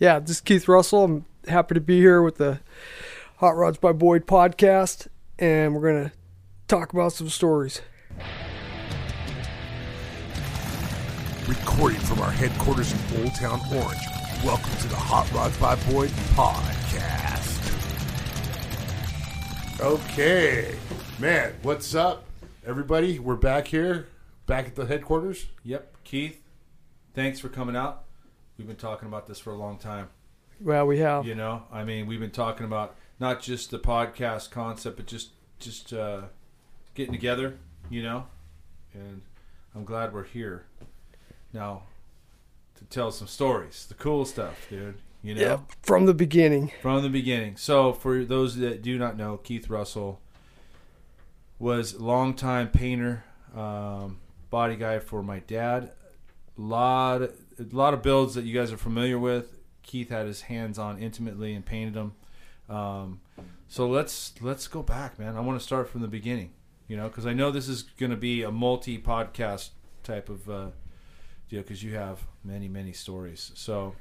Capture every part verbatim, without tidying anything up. yeah, this is Keith Russell. I'm happy to be here with the Hot Rods by Boyd podcast, and we're going to talk about some stories. Recording from our headquarters in Old Town Orange, welcome to the Hot Rods by Boyd podcast. Okay, man, what's up, everybody? We're back here, back at the headquarters. Yep, Keith, thanks for coming out. We've been talking about this for a long time. Well, we have. You know, I mean, we've been talking about not just the podcast concept, but just just uh, getting together, you know, and I'm glad we're here. Now, to tell some stories, the cool stuff, dude, you know? Yeah, from the beginning. From the beginning. So, for those that do not know, Keith Russell was a longtime painter, um, body guy for my dad. A lot, a lot of builds that you guys are familiar with, Keith had his hands on intimately and painted them. Um, so, let's let's go back, man. I want to start from the beginning, you know, because I know this is going to be a multi-podcast type of uh deal, because you have many, many stories. So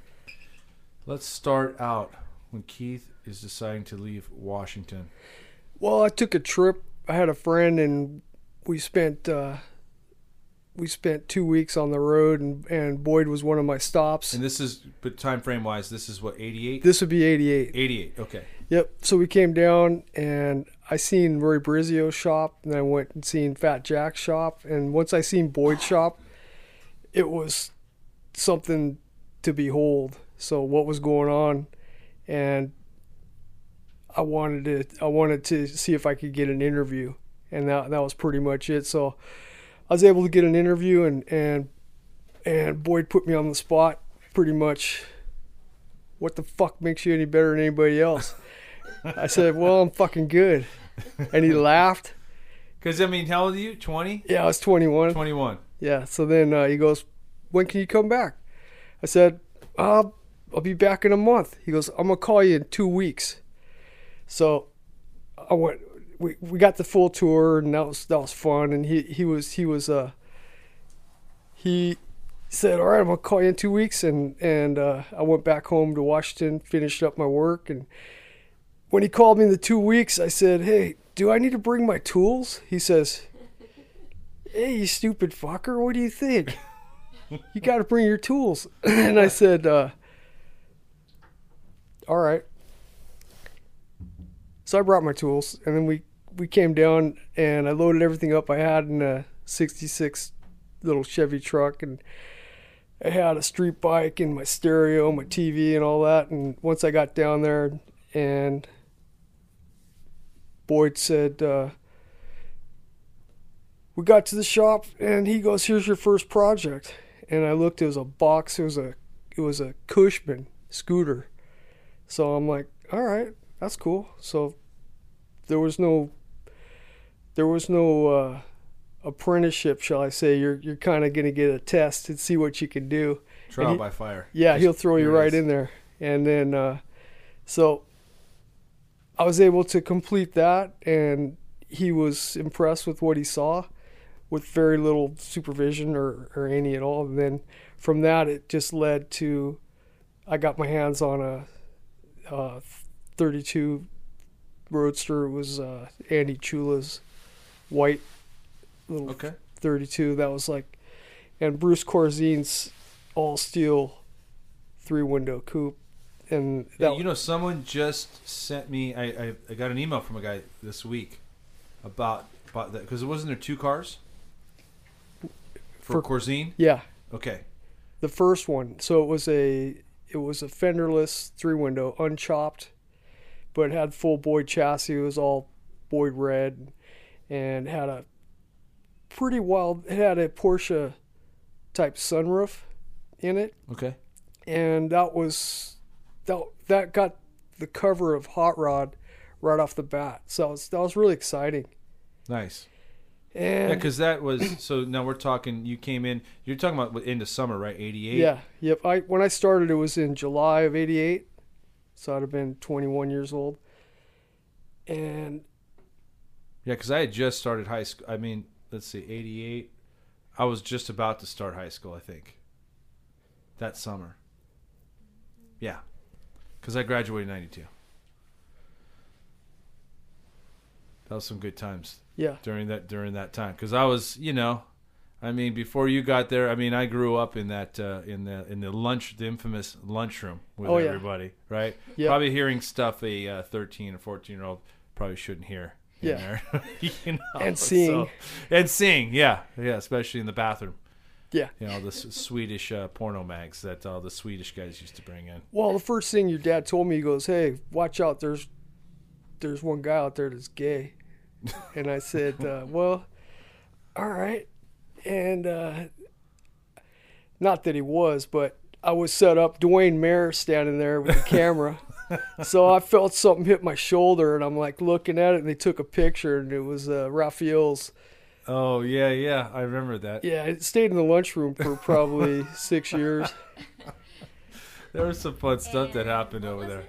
let's start out when Keith is deciding to leave Washington. Well, I took a trip. I had a friend, and we spent uh, we spent two weeks on the road, and, and Boyd was one of my stops. And this is, but time frame wise, this is what, eighty-eight? This would be eighty-eight. eighty-eight, okay. Yep. So we came down, and I seen Rory Brizio's shop, and I went and seen Fat Jack's shop, and once I seen Boyd's shop, it was something to behold. So what was going on, and I wanted to I wanted to see if I could get an interview, and that that was pretty much it. So I was able to get an interview, and and and Boyd put me on the spot pretty much. What the fuck makes you any better than anybody else? I said, well, I'm fucking good, and he laughed. Because I mean, how old are you? Twenty? Yeah, I was twenty-one. Twenty-one. Yeah, so then uh, he goes, when can you come back? I said, I'll, I'll be back in a month. He goes, I'm going to call you in two weeks. So I went. We, we got the full tour, and that was that was fun. And he, he was, he was uh, he said, all right, I'm going to call you in two weeks. And, and uh, I went back home to Washington, finished up my work. And when he called me in the two weeks, I said, hey, do I need to bring my tools? He says, hey, you stupid fucker, what do you think? You got to bring your tools. And I said, uh, all right. So I brought my tools, and then we, we came down, and I loaded everything up I had in a sixty-six little Chevy truck, and I had a street bike and my stereo, my T V and all that. And once I got down there, and Boyd said, uh, we got to the shop, and he goes, here's your first project. And I looked, it was a box, it was a it was a Cushman scooter. So I'm like, all right, that's cool. So there was no there was no uh, apprenticeship, shall I say. You're you're kinda gonna get a test and see what you can do. Trial he, by fire. Yeah, just he'll throw you right in there. And then uh, so I was able to complete that, and he was impressed with what he saw, with very little supervision or, or any at all. And then from that, it just led to, I got my hands on a, a thirty-two Roadster. It was uh, Andy Chula's white little okay. thirty-two. That was like, and Bruce Corzine's all-steel three-window coupe. And that yeah, you know, someone just sent me, I, I, I got an email from a guy this week about, about that, because wasn't there two cars? For, for Corzine? Yeah. Okay. The first one. So it was a it was a fenderless three window, unchopped, but it had full Boyd chassis. It was all Boyd red, and had a pretty wild. It had a Porsche type sunroof in it. Okay. And that was that that got the cover of Hot Rod right off the bat. So that was, that was really exciting. Nice. And yeah, because that was, so now we're talking, you came in, you're talking about end of summer, right? eighty-eight? Yeah, yep. I, when I started, it was in July of eighty-eight, so I'd have been twenty-one years old. And yeah, because I had just started high school. I mean, let's see, eighty-eight, I was just about to start high school, I think, that summer. Yeah. Because I graduated in ninety-two. That was some good times. Yeah. During that during that time, because I was, you know, I mean, before you got there, I mean, I grew up in that uh, in the in the lunch, the infamous lunchroom with oh, yeah. everybody, right? Yeah. Probably hearing stuff a uh, thirteen or fourteen year old probably shouldn't hear. Yeah. There. You know? And seeing. So, and seeing, yeah, yeah, especially in the bathroom. Yeah. You know, the Swedish uh, porno mags that all uh, the Swedish guys used to bring in. Well, the first thing your dad told me, he goes, "Hey, watch out, there's there's one guy out there that's gay." And I said, uh, well, all right. And uh, not that he was, but I was set up, Dwayne Mayer standing there with the camera. So I felt something hit my shoulder, and I'm like looking at it, and they took a picture, and it was uh, Raphael's. Oh, yeah, yeah. I remember that. Yeah, it stayed in the lunchroom for probably six years. There was some fun stuff that happened over there.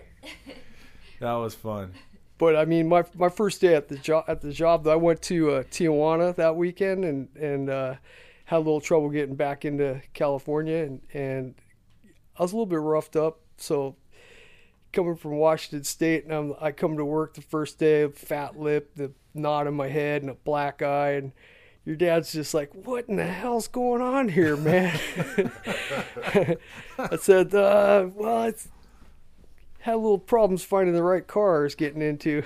That was fun. But I mean, my my first day at the job at the job, I went to uh, Tijuana that weekend, and and uh, had a little trouble getting back into California, and, and I was a little bit roughed up. So coming from Washington State, and I'm, I come to work the first day, fat lip, the knot in my head, and a black eye, and your dad's just like, "What in the hell's going on here, man?" I said, uh, "Well, it's." Had little problems finding the right cars getting into.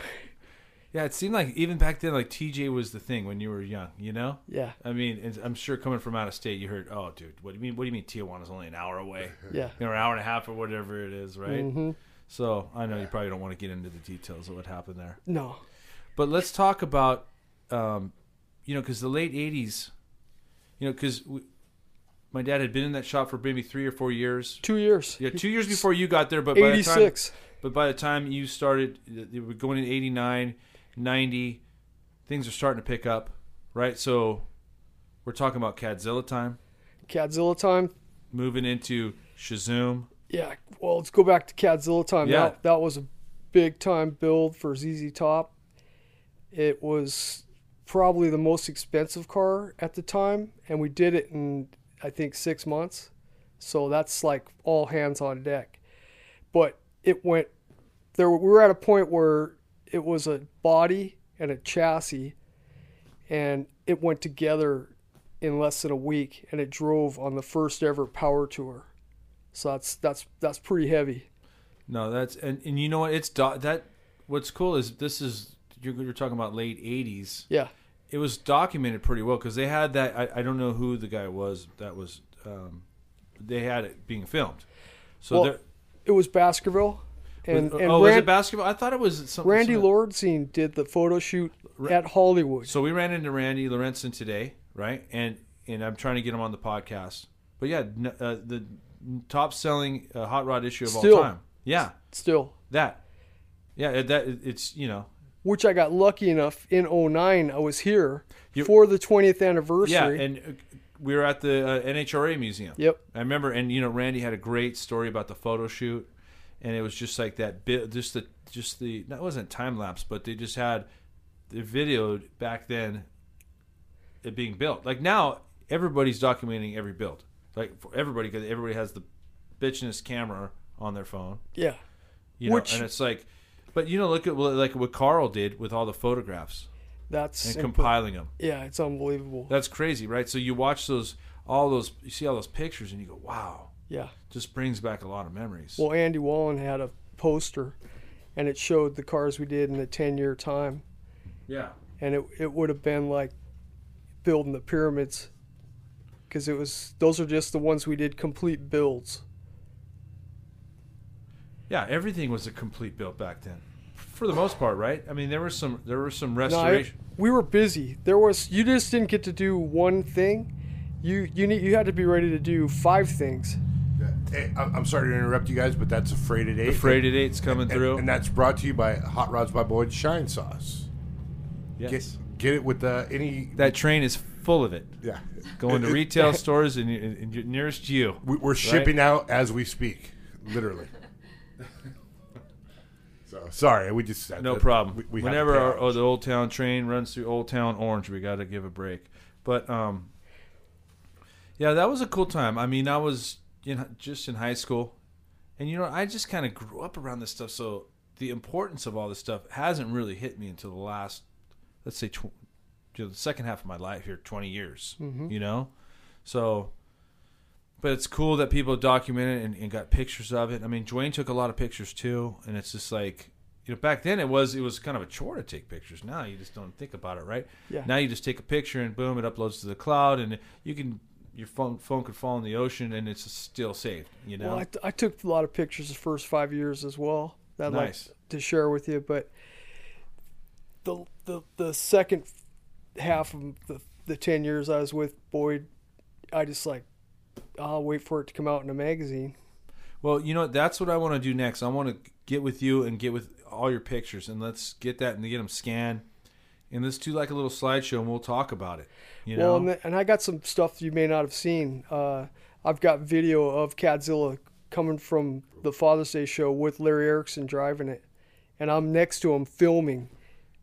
Yeah, it seemed like even back then, like T J was the thing when you were young, you know? Yeah. I mean, and I'm sure coming from out of state, you heard, "Oh, dude, what do you mean? What do you mean Tijuana's only an hour away?" Yeah. You know, an hour and a half or whatever it is, right? Mm-hmm. So I know you probably don't want to get into the details of what happened there. No. But let's talk about, um, you know, because the late eighties, you know, because we. My dad had been in that shop for maybe three or four years. Two years. Yeah, two years before you got there. But by eighty-six. The time, but by the time you started, they were going in eighty-nine, ninety. Things are starting to pick up, right? So we're talking about Cadzilla time. Cadzilla time. Moving into Shazoom. Yeah, well, let's go back to Cadzilla time. Yeah. That, that was a big-time build for Z Z Top. It was probably the most expensive car at the time, and we did it in... I think six months. So that's like all hands on deck. But it went there. We were at a point where it was a body and a chassis, and it went together in less than a week, and it drove on the first ever power tour. So that's, that's, that's pretty heavy. No, that's, and, and you know what, it's do, that what's cool is this is, you're, you're talking about late eighties. Yeah. It was documented pretty well because they had that. I, I don't know who the guy was that was. Um, they had it being filmed. So well, it was Baskerville. And, was, and oh, Rand, was it Baskerville? I thought it was something. Randy Lorenzen did the photo shoot at Hollywood. So we ran into Randy Lorenzen today, right? And and I'm trying to get him on the podcast. But yeah, uh, the top selling uh, hot rod issue of still, all time. Yeah, still that. Yeah, that it's you know. Which I got lucky enough in oh nine, I was here you, for the twentieth anniversary. Yeah, and we were at the uh, N H R A Museum. Yep. I remember, and you know, Randy had a great story about the photo shoot, and it was just like that bit, just the, just the, that wasn't time lapse, but they just had, they videoed back then it being built. Like now, everybody's documenting every build. Like for everybody, because everybody has the bitchinest camera on their phone. Yeah. You know, Which, and it's like, But, you know, look at like what Carl did with all the photographs. That's and imp- compiling them. Yeah, it's unbelievable. That's crazy, right? So you watch those, all those, you see all those pictures and you go, wow. Yeah. Just brings back a lot of memories. Well, Andy Wollen had a poster and it showed the cars we did in a ten-year time. Yeah. And it it would have been like building the pyramids because it was, those are just the ones we did complete builds. Yeah, everything was a complete build back then, for the most part, right? I mean, there was some there was some restoration. No, I, we were busy. There was you just didn't get to do one thing. You you need you had to be ready to do five things. Hey, I'm sorry to interrupt you guys, but that's a Freighted Eight. The Freighted Eight's coming and, through, and that's brought to you by Hot Rods by Boyd Shine Sauce. Yes, get, get it with the, any. That train is full of it. Yeah, going to retail stores and, and nearest you. We're shipping right? out as we speak, literally. So sorry, we just no that, problem. We, we Whenever our, oh, the Old Town train runs through Old Town Orange, we got to give a break. But um, yeah, that was a cool time. I mean, I was in, just in high school, And, you know, I just kind of grew up around this stuff, so the importance of all this stuff hasn't really hit me until the last, let's say, tw- you know, the second half of my life here, twenty years, mm-hmm. you know? So, but it's cool that people documented and, and got pictures of it. I mean, Dwayne took a lot of pictures, too, and it's just like, you know, back then it was it was kind of a chore to take pictures. Now you just don't think about it, right? Yeah. Now you just take a picture and boom, it uploads to the cloud, and you can your phone phone could fall in the ocean and it's still saved. You know, well, I, t- I took a lot of pictures the first five years as well. That I'd nice. like to share with you, but the the the second half of the the ten years I was with Boyd, I just like I'll wait for it to come out in a magazine. Well, you know, that's what I want to do next. I want to get with you and get with all your pictures, and let's get that and get them scanned, and let's do like a little slideshow, and we'll talk about it. You well, know, and I got some stuff you may not have seen. Uh, I've got video of Cadzilla coming from the Father's Day show with Larry Erickson driving it, and I'm next to him filming,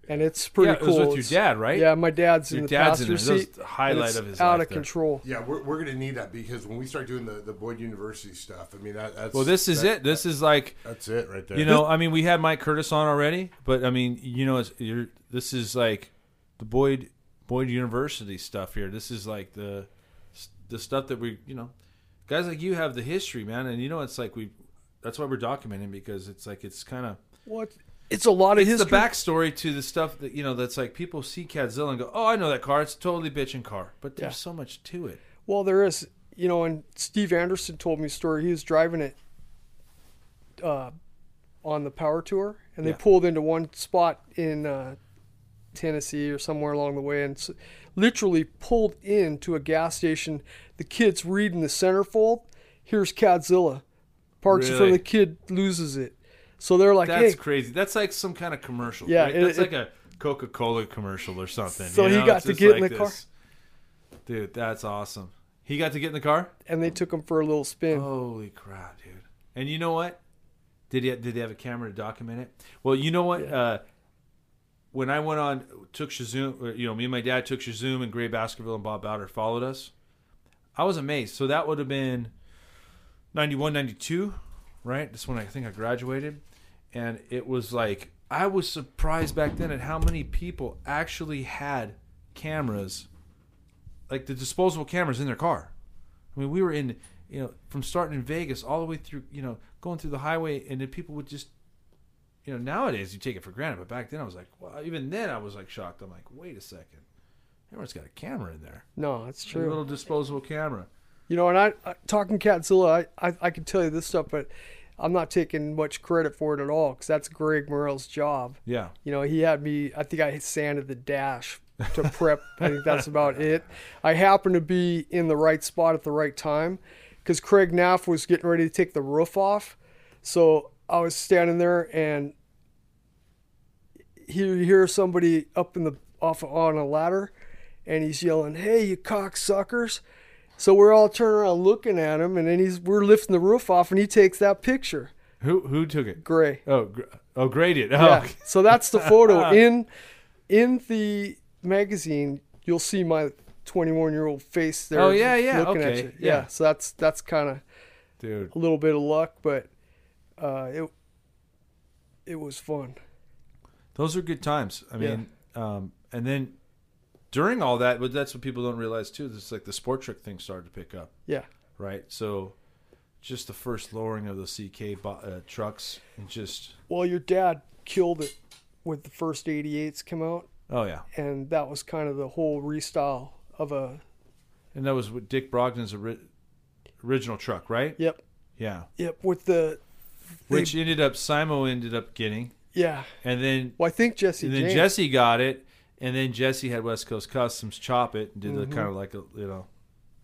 and it's pretty yeah, it cool. Yeah, was with it's, your dad, right? Yeah, my dad's your in the dad's passenger in there. seat. That's the highlight of his out life of there. Control. Yeah, we're we're gonna need that because when we start doing the, the Boyd University stuff, I mean that, that's well, this is that, it. This that, is like that's it right there. You know, I mean, we had Mike Curtis on already, but I mean, you know, it's, you're, this is like the Boyd Boyd University stuff here. This is like the the stuff that we, you know, guys like you have the history, man, and you know, it's like we that's why we're documenting because it's like it's kind of what. It's a lot of it's history. The backstory to the stuff that, you know, that's like people see Cadzilla and go, oh, I know that car. It's a totally bitchin' car. But there's yeah. so much to it. Well, there is. You know, and Steve Anderson told me a story. He was driving it uh, on the power tour, and they yeah. pulled into one spot in uh, Tennessee or somewhere along the way and so, literally pulled into a gas station. The kid's reading the centerfold. Here's Cadzilla. Parks really? in front of the kid, loses it. So they're like, that's hey. crazy. That's like some kind of commercial. Yeah, right? it, that's it, like a Coca-Cola commercial or something. So you know? he got it's to get like in the this. car. Dude, that's awesome. He got to get in the car? And they took him for a little spin. Holy crap, dude. And you know what? Did he, did they have a camera to document it? Well, you know what? Yeah. Uh, when I went on, took Shazoom, you know, me and my dad took Shazoom and Gray Baskerville and Bob Bowder followed us. I was amazed. So that would have been ninety-one, ninety-two, right? That's when I think I graduated. And it was like, I was surprised back then at how many people actually had cameras, like the disposable cameras in their car. I mean, we were in, you know, from starting in Vegas all the way through, you know, going through the highway, and then people would just, you know, nowadays you take it for granted. But back then I was like, well, even then I was like shocked. I'm like, wait a second. Everyone's got a camera in there. No, that's true. A little disposable camera. You know, and I, I talking Cadzilla, I, I, I can tell you this stuff, but I'm not taking much credit for it at all because that's Greg Morrell's job. Yeah. You know, he had me, I think I sanded the dash to prep. I think that's about it. I happened to be in the right spot at the right time because Craig Knaff was getting ready to take the roof off. So I was standing there and you hear somebody up in the off on a ladder and he's yelling, "Hey, you cocksuckers." So we're all turning around looking at him, and then he's we're lifting the roof off, and he takes that picture. Who who took it? Gray. Oh, gr- oh, Gray did. Oh. Yeah. So that's the photo in in the magazine. You'll see my twenty-one-year-old face there. Oh yeah, yeah. Looking okay. at you. Yeah. yeah. So that's that's kind of dude a little bit of luck, but uh, it it was fun. Those are good times. I mean, yeah. um, and then. During all that, but that's what people don't realize too. It's like the sport trick thing started to pick up. Yeah. Right. So, just the first lowering of the C K uh, trucks and just. Well, your dad killed it with the first eighty-eights come out. Oh yeah. And that was kind of the whole restyle of a. And that was with Dick Brogdon's ori- original truck, right? Yep. Yeah. Yep. With the. Which they... ended up Simo ended up getting. Yeah. And then. Well, I think Jesse. And then James. Jesse got it. And then Jesse had West Coast Customs chop it and did mm-hmm. a kind of like a, you know,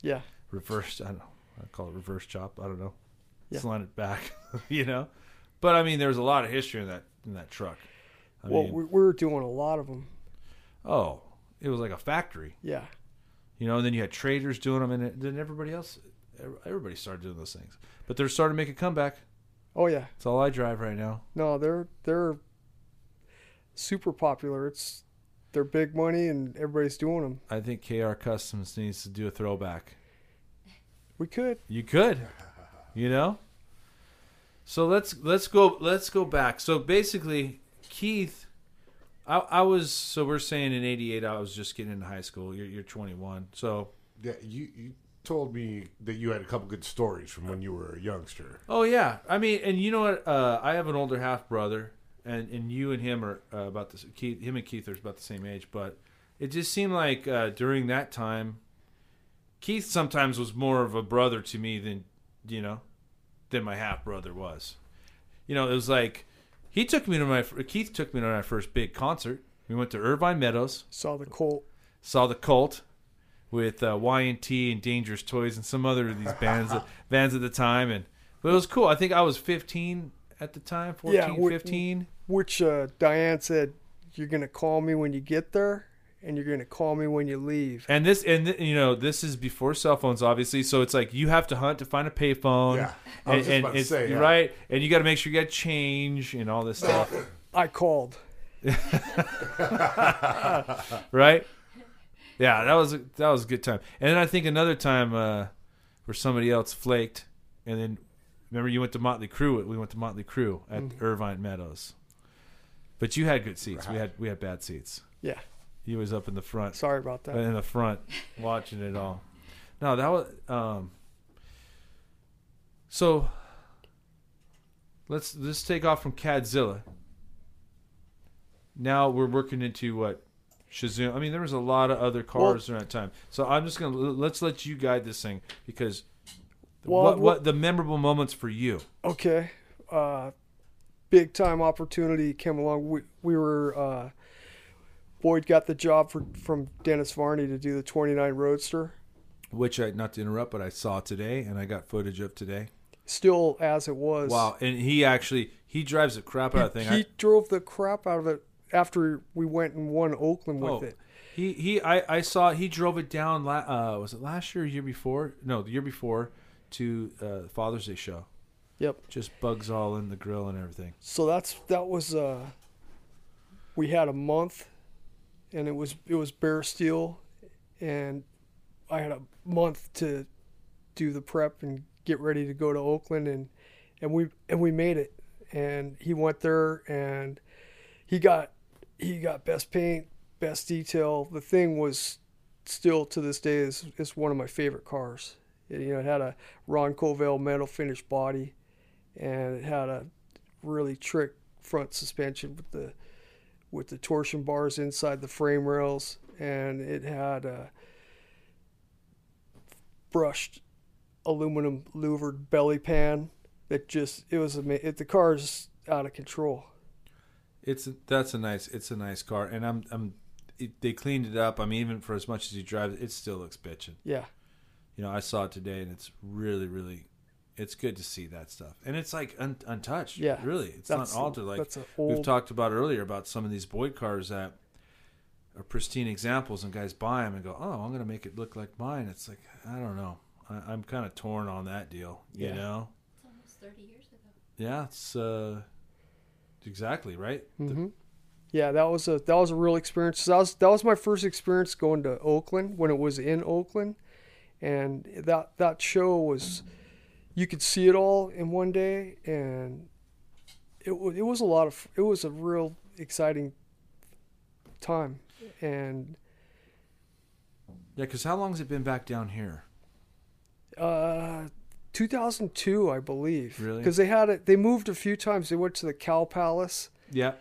yeah, reverse, I don't know, I call it reverse chop. I don't know. Yeah. Slant it back, you know. But, I mean, there was a lot of history in that in that truck. I well, mean, we were doing a lot of them. Oh, it was like a factory. Yeah. You know, and then you had traders doing them, and then everybody else, everybody started doing those things. But they're starting to make a comeback. Oh, yeah. That's all I drive right now. No, they're they're super popular. It's... They're big money, and everybody's doing them. I think K R Customs needs to do a throwback. We could. You could. You know? So let's let's go let's go back. So basically, Keith, I, I was so we're saying in eighty-eight I was just getting into high school. You're you're twenty-one, so yeah. You you told me that you had a couple good stories from when you were a youngster. Oh yeah, I mean, and you know what? Uh, I have an older half brother, and, and you and him are uh, about the Keith. Him and Keith are about the same age, but it just seemed like uh, during that time, Keith sometimes was more of a brother to me than you know. than my half brother was. You know, it was like he took me to my Keith took me to my first big concert. We went to Irvine Meadows, saw the Cult, saw the Cult with uh, Y and T and Dangerous Toys and some other of these bands bands at the time, and but it was cool. I think I was fifteen at the time, fourteen, yeah, fifteen. Which uh, Diane said, "You're going to call me when you get there, and you're going to call me when you leave." And this, and th- you know, this is before cell phones, obviously. So it's like you have to hunt to find a payphone. Yeah, I was and, just about and to it's, say, yeah. Right? And you got to make sure you got change and all this stuff. I called. Right? Yeah, that was that was a good time. And then I think another time uh, where somebody else flaked, and then remember you went to Motley Crue. We went to Motley Crue at mm-hmm. Irvine Meadows, but you had good seats. Right. We had we had bad seats. Yeah. He was up in the front. Sorry about that. In the front, watching it all. No, that was... Um, so, let's, let's take off from Cadzilla. Now we're working into what? Shazoom. I mean, there was a lot of other cars well, around that time. So, I'm just going to... Let's let you guide this thing. Because well, what, what the memorable moments for you? Okay. Uh, big time opportunity came along. We, we were... Uh, Boyd got the job for, from Dennis Varney to do the twenty-nine Roadster. Which, I not to interrupt, but I saw today, and I got footage of today. Still as it was. Wow, and he actually, he drives the crap out of the thing. He I, drove the crap out of it after we went and won Oakland with oh, it. He, he, I, I saw, he drove it down, la, uh, was it last year or year before? No, the year before to uh, Father's Day show. Yep. Just bugs all in the grill and everything. So that's that was, uh, we had a month. And it was it was Baristo, and I had a month to do the prep and get ready to go to Oakland, and and we and we made it. And he went there, and he got he got best paint, best detail. The thing was still to this day is is one of my favorite cars. It, you know, it had a Ron Covell metal finished body, and it had a really trick front suspension with the. with the torsion bars inside the frame rails, and it had a brushed aluminum louvered belly pan that just it was a it, the car's out of control. It's a, that's a nice it's a nice car, and I'm I'm it, they cleaned it up. I mean, even for as much as you drive it, it still looks bitching. Yeah, you know, I saw it today, and it's really really. It's good to see that stuff, and it's like un- untouched. Yeah, really, it's not altered. Like old... we've talked about earlier about some of these Boyd cars that are pristine examples, and guys buy them and go, "Oh, I'm going to make it look like mine." It's like I don't know. I- I'm kind of torn on that deal. You yeah. know, it's almost thirty years ago. Yeah, it's uh, exactly right. Mm-hmm. The... Yeah, that was a that was a real experience. That was that was my first experience going to Oakland when it was in Oakland, and that that show was. Mm-hmm. You could see it all in one day, and it it was a lot of it was a real exciting time, and yeah. Because how long has it been back down here? Uh, two thousand two, I believe. Really? Because they had it. They moved a few times. They went to the Cow Palace. Yeah.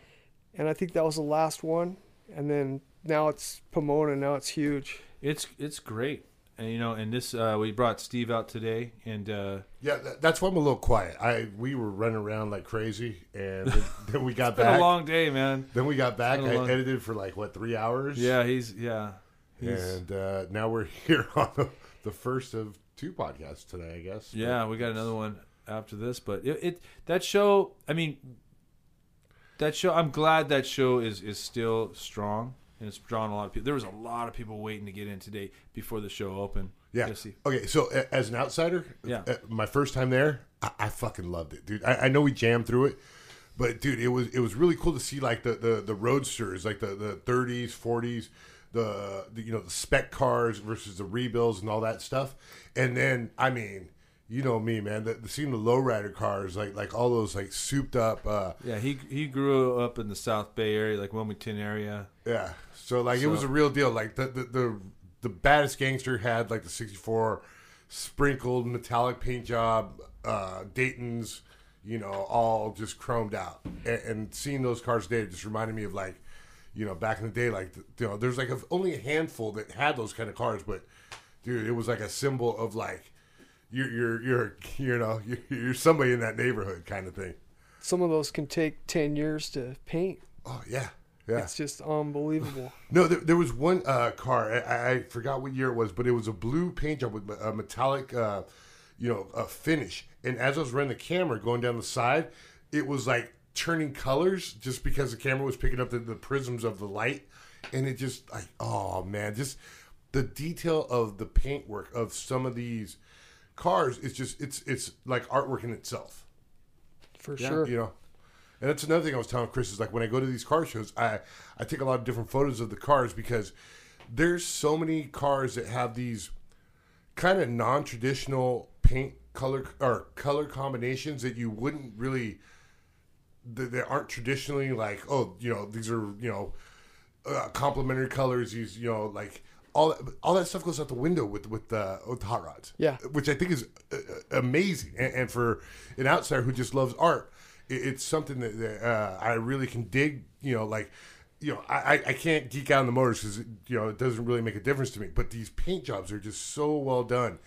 And I think that was the last one. And then now it's Pomona. Now it's huge. It's it's great. And, you know, and this, uh, we brought Steve out today, and... Uh, yeah, that, that's why I'm a little quiet. I We were running around like crazy, and then, then we got it's back. It's been a long day, man. Then we got back. I long... edited for, like, what, three hours? Yeah, he's, yeah. He's... And uh, now we're here on the, the first of two podcasts today, I guess. Yeah, but we got another one after this, but it, it that show, I mean, that show, I'm glad that show is, is still strong. And it's drawn a lot of people. There was a lot of people waiting to get in today before the show opened. Yeah. Jesse. Okay, so as an outsider, yeah. my first time there, I, I fucking loved it, dude. I, I know we jammed through it, but dude, it was it was really cool to see like the the, the roadsters, like the, the thirties, forties, the, the you know the spec cars versus the rebuilds and all that stuff. And then I mean, you know me, man, the, the seeing the lowrider cars, like like all those like souped up. Uh, yeah, he he grew up in the South Bay area, like Wilmington area. Yeah, so like so. It was a real deal. Like the the the, the baddest gangster had like the sixty-four sprinkled metallic paint job, uh, Dayton's, you know, all just chromed out. And, and seeing those cars today just reminded me of like, you know, back in the day, like, you know, there's like a, only a handful that had those kind of cars, but dude, it was like a symbol of like, you're, you're, you're you know, you're, you're somebody in that neighborhood kind of thing. Some of those can take ten years to paint. Oh, yeah. Yeah. It's just unbelievable. No, there, there was one uh, car, I, I forgot what year it was, but it was a blue paint job with a metallic, uh, you know, a finish. And as I was running the camera going down the side, it was like turning colors just because the camera was picking up the, the prisms of the light. And it just like, oh man, just the detail of the paintwork of some of these cars is just, it's it's like artwork in itself. For yeah. sure. You know, and that's another thing I was telling Chris is like when I go to these car shows, I, I take a lot of different photos of the cars because there's so many cars that have these kind of non-traditional paint color or color combinations that you wouldn't really, that, that aren't traditionally like, oh, you know, these are, you know, uh, complementary colors. These, you know, like all that, all that stuff goes out the window with with, uh, with the hot rods. Yeah, which I think is uh, amazing. And, and for an outsider who just loves art, it, it's something that, that uh, I really can dig. You know, like, you know, I I can't geek out on the motors because you know it doesn't really make a difference to me. But these paint jobs are just so well done.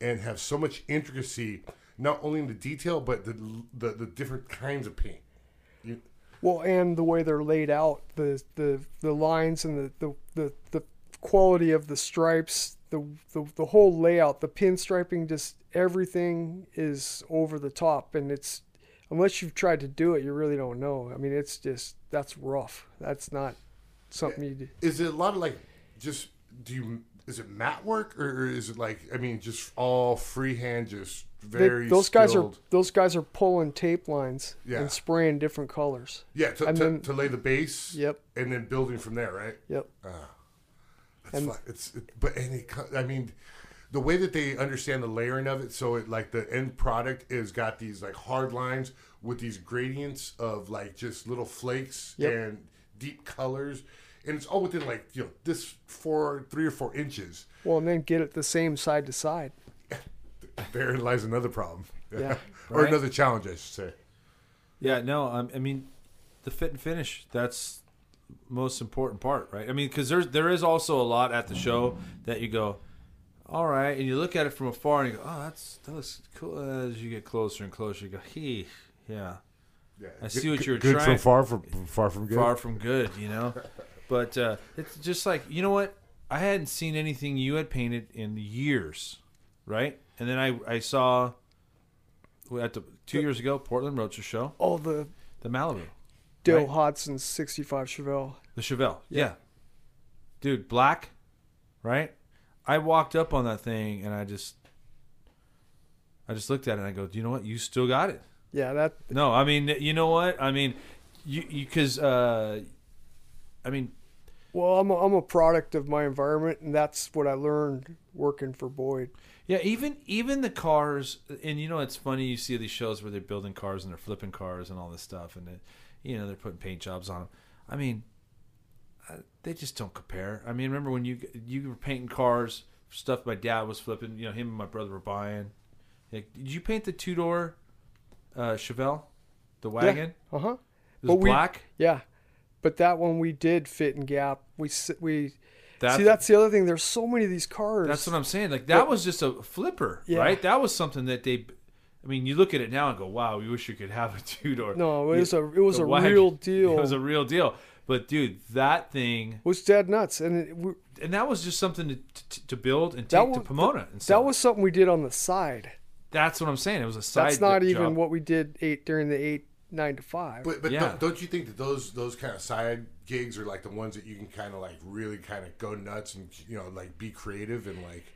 And have so much intricacy, not only in the detail, but the the, the different kinds of paint. You... Well, and the way they're laid out, the the, the lines and the, the, the, the quality of the stripes, the, the the whole layout, the pinstriping, just everything is over the top. And it's, unless you've tried to do it, you really don't know. I mean, it's just, that's rough. That's not something you do. Is it a lot of like, just, do you... Is it matte work or is it like, I mean, just all freehand, just very they, those skilled. Guys are those guys are pulling tape lines yeah. and spraying different colors. Yeah, to, to, then, to lay the base. Yep. And then building from there, right? Yep. Uh, that's and, fun. It's it, but and it, I mean, the way that they understand the layering of it, so it like the end product is got these like hard lines with these gradients of like just little flakes yep. and deep colors. And it's all within like, you know, this four, three or four inches. Well, and then get it the same side to side. Therein lies another problem. Yeah. Or right? Another challenge, I should say. Yeah, no, um, I mean, the fit and finish, that's most important part, right? I mean, because there is also a lot at the show that you go, all right, and you look at it from afar and you go, oh, that's, that looks cool. As you get closer and closer, you go, hey, yeah. yeah. I see what you're good trying. Good from far, from far from good. Far from good, you know? But uh, it's just like, you know what? I hadn't seen anything you had painted in years, right? And then I, I saw, at the, two the, years ago, Portland Roadster Show. Oh, the... The Malibu. Dale right? Hodson's sixty-five Chevelle. The Chevelle, yeah. yeah. Dude, black, right? I walked up on that thing, and I just... I just looked at it, and I go, do you know what? You still got it. Yeah, that... No, I mean, you know what? I mean, you... Because, uh... I mean... Well, I'm a, I'm a product of my environment, and that's what I learned working for Boyd. Yeah, even even the cars, and you know, it's funny, you see these shows where they're building cars and they're flipping cars and all this stuff, and it, you know, they're putting paint jobs on them. I mean, they just don't compare. I mean, remember when you you were painting cars, stuff my dad was flipping, you know, him and my brother were buying. Like, did you paint the two-door uh, Chevelle, the wagon? Yeah. Uh-huh. It was but black? We, yeah. But that one we did fit and gap. We we that, see that's the other thing. There's so many of these cars. That's what I'm saying. Like that but, was just a flipper, yeah. right? That was something that they. I mean, you look at it now and go, "Wow, we wish you could have a two door." No, it was a it was a wagon. Real deal. It was a real deal. But dude, that thing was dead nuts, and it, we, and that was just something to to, to build and take was, to Pomona. That, and that was something we did on the side. That's what I'm saying. It was a side. That's not even job. What we did eight during the eight. Nine to five, but but yeah. don't, don't you think that those those kind of side gigs are like the ones that you can kind of like really kind of go nuts and you know like be creative and like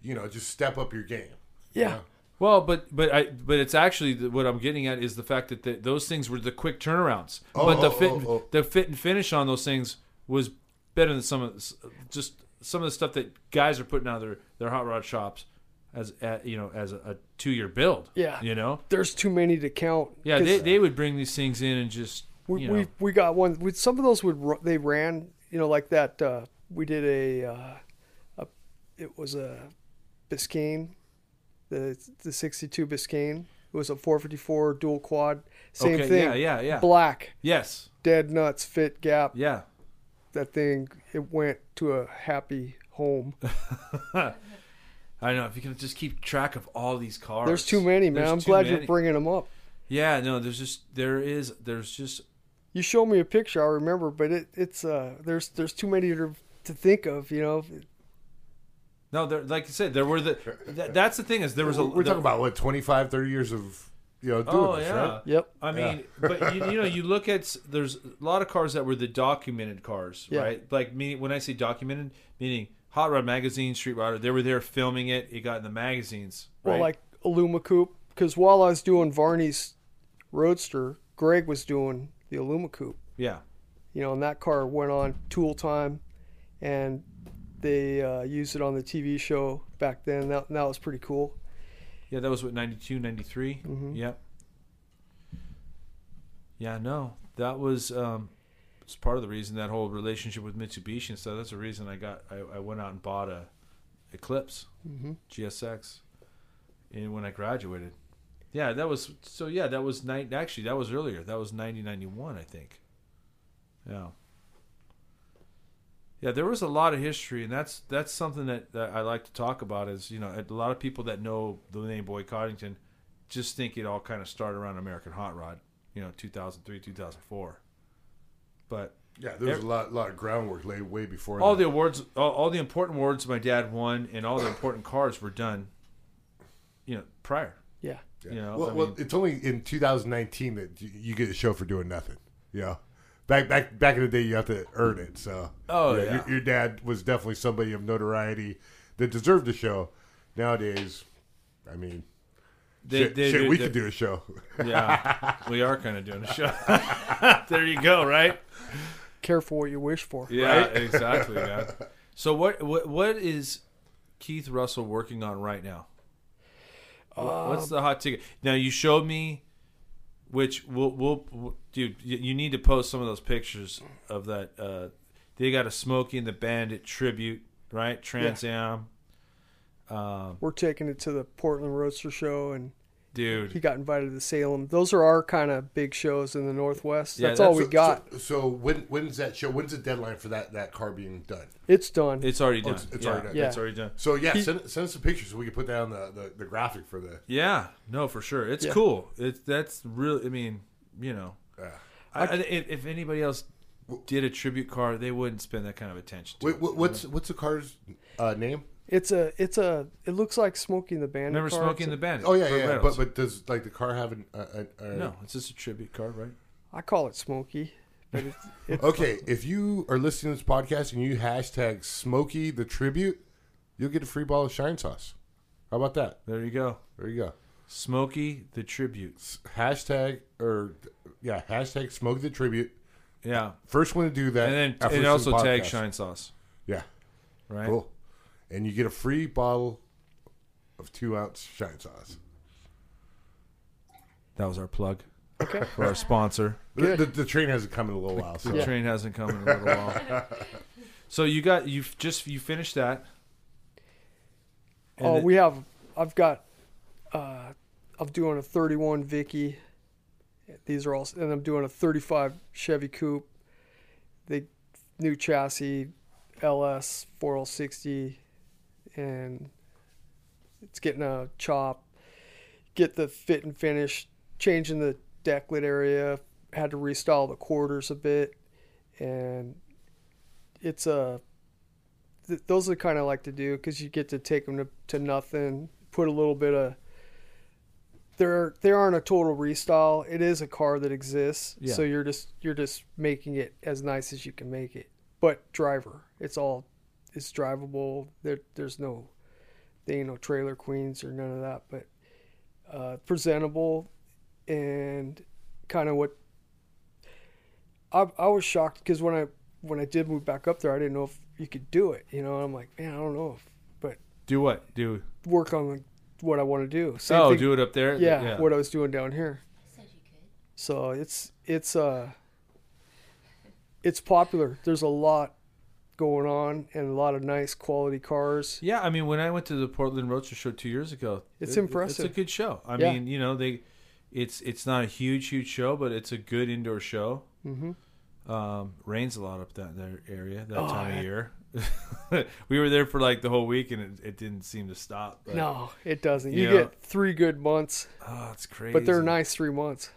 you know just step up your game? Yeah. You know? Well, but but I but it's actually the, what I'm getting at is the fact that the, those things were the quick turnarounds, oh, but the oh, fit oh, oh. the fit and finish on those things was better than some of the, just some of the stuff that guys are putting out of their, their hot rod shops. as uh, you know, as a, a two-year build. Yeah, you know, there's too many to count. Yeah, they they would bring these things in and just we you know. we, we got one. We, some of those would they ran you know like that. Uh, we did a, uh, a it was a Biscayne, the the sixty-two Biscayne. It was a four fifty-four dual quad. Same okay, thing. Yeah, yeah, yeah. Black. Yes. Dead nuts, fit gap. Yeah. That thing, it went to a happy home. I know. If you can just keep track of all these cars. There's too many, man. There's I'm glad many. You're bringing them up. Yeah, no, there's just, there is, there's just. You show me a picture, I remember, but it, it's, uh, there's, there's too many to, to think of, you know. No, there, like I said, there were the. That, that's the thing is there was a. We're there, talking about what twenty-five, thirty years of, you know, doing oh, this, yeah. right? Yep. I mean, yeah. but you, you know, you look at there's a lot of cars that were the documented cars, yeah. right? Like meaning when I say documented, meaning Hot Rod magazine, Street Rider, they were there filming it. It got in the magazines. Right? Well, like Aluma Coupe, because while I was doing Varney's Roadster, Greg was doing the Aluma Coupe. Yeah. You know, and that car went on Tool Time, and. They uh, used it on the T V show back then. That, that was pretty cool. Yeah, that was, what, ninety-two, ninety-three? Mm-hmm. Yep. Yeah, no. That was um, it's part of the reason that whole relationship with Mitsubishi and stuff. That's the reason I got I, I went out and bought a Eclipse mm-hmm. G S X and when I graduated. Yeah, that was – so, yeah, that was – actually, that was earlier. That was ninety, ninety-one, I think. Yeah. Yeah, there was a lot of history, and that's that's something that, that I like to talk about is, you know, a lot of people that know the name Boyd Coddington just think it all kind of started around American Hot Rod, you know, two thousand three, two thousand four. But yeah, there was every, a lot lot of groundwork laid way before all that. The awards, all, all the important awards my dad won and all the important cars were done, you know, prior. Yeah. yeah. You know, well, I mean, well, it's only in two thousand nineteen that you get a show for doing nothing, you know? Back back back in the day, you have to earn it. So, oh yeah, yeah. Your, your dad was definitely somebody of notoriety that deserved a show. Nowadays, I mean, they, shit, they, shit they, we they, could do a show. Yeah, we are kind of doing a show. There you go. Right. Careful what you wish for. Yeah, right? Exactly. Yeah. So what what what is Keith Russell working on right now? Um, What's the hot ticket? Now you showed me. Which we'll, we'll, dude, you need to post some of those pictures of that. Uh, they got a Smokey and the Bandit tribute, right? Trans Am. Yeah. Um, We're taking it to the Portland Roadster Show, and dude, he got invited to Salem. Those are our kind of big shows in the Northwest. Yeah, that's, that's all we so, got. So, so when when's that show? When's the deadline for that, that car being done? It's done. It's already done. Oh, it's it's yeah. already done. Yeah. It's already done. So yeah, he, send, send us some pictures so we can put that on the, the, the graphic for the. Yeah, no, for sure. It's yeah. cool. It's that's really. I mean, you know, yeah. I, I, if anybody else did a tribute car, they wouldn't spend that kind of attention. to wait, it. What's what's the car's uh, name? It's a, it's a, it looks like Smokey and the Bandit. Never Smokey and the Bandit. Oh yeah, yeah. yeah. But but does like the car have an? A, a, a... No, it's just a tribute car, right? I call it Smokey. But it's, it's okay, fun. If you are listening to this podcast and you hashtag Smokey the Tribute, you'll get a free bottle of Shine Sauce. How about that? There you go. There you go. Smokey the Tribute. Hashtag or yeah, hashtag Smokey the Tribute. Yeah. First one to do that, and then and also the tag Shine Sauce. Yeah. Right. Cool. And you get a free bottle of two ounce Shine Sauce. That was our plug okay. for our sponsor. The, the, the train hasn't come in a little while. So. The yeah. train hasn't come in a little while. So you got you've just you finished that. Oh, it, we have. I've got. Uh, I'm doing a thirty-one Vicky. These are all, and I'm doing a thirty-five Chevy Coupe. The new chassis, L S four L sixty. And it's getting a chop, get the fit and finish, changing the deck lid area, had to restyle the quarters a bit. And it's a, th- those are the kind I like to do because you get to take them to, to nothing, put a little bit of, there, there aren't a total restyle. It is a car that exists. Yeah. So you're just, you're just making it as nice as you can make it, but driver, it's all It's drivable. There, there's no, there ain't no trailer queens or none of that. But uh, presentable, and kind of what. I I was shocked because when I when I did move back up there, I didn't know if you could do it. You know, and I'm like, man, I don't know. If, but do what do work on what I want to do. Same oh, thing, do it up there? Yeah, yeah, what I was doing down here. I said you could. So it's it's uh it's popular. There's a lot going on and a lot of nice quality cars. Yeah, I mean, when I went to the Portland Roadster Show two years ago, it's it, impressive. It's a good show. I yeah. mean, you know, they it's it's not a huge huge show, but it's a good indoor show. Mm-hmm. Um, rains a lot up that, that area that oh, time of I, year. We were there for like the whole week, and it, it didn't seem to stop. But, no, it doesn't. You, you know, get three good months. Oh, it's crazy. But they're nice three months.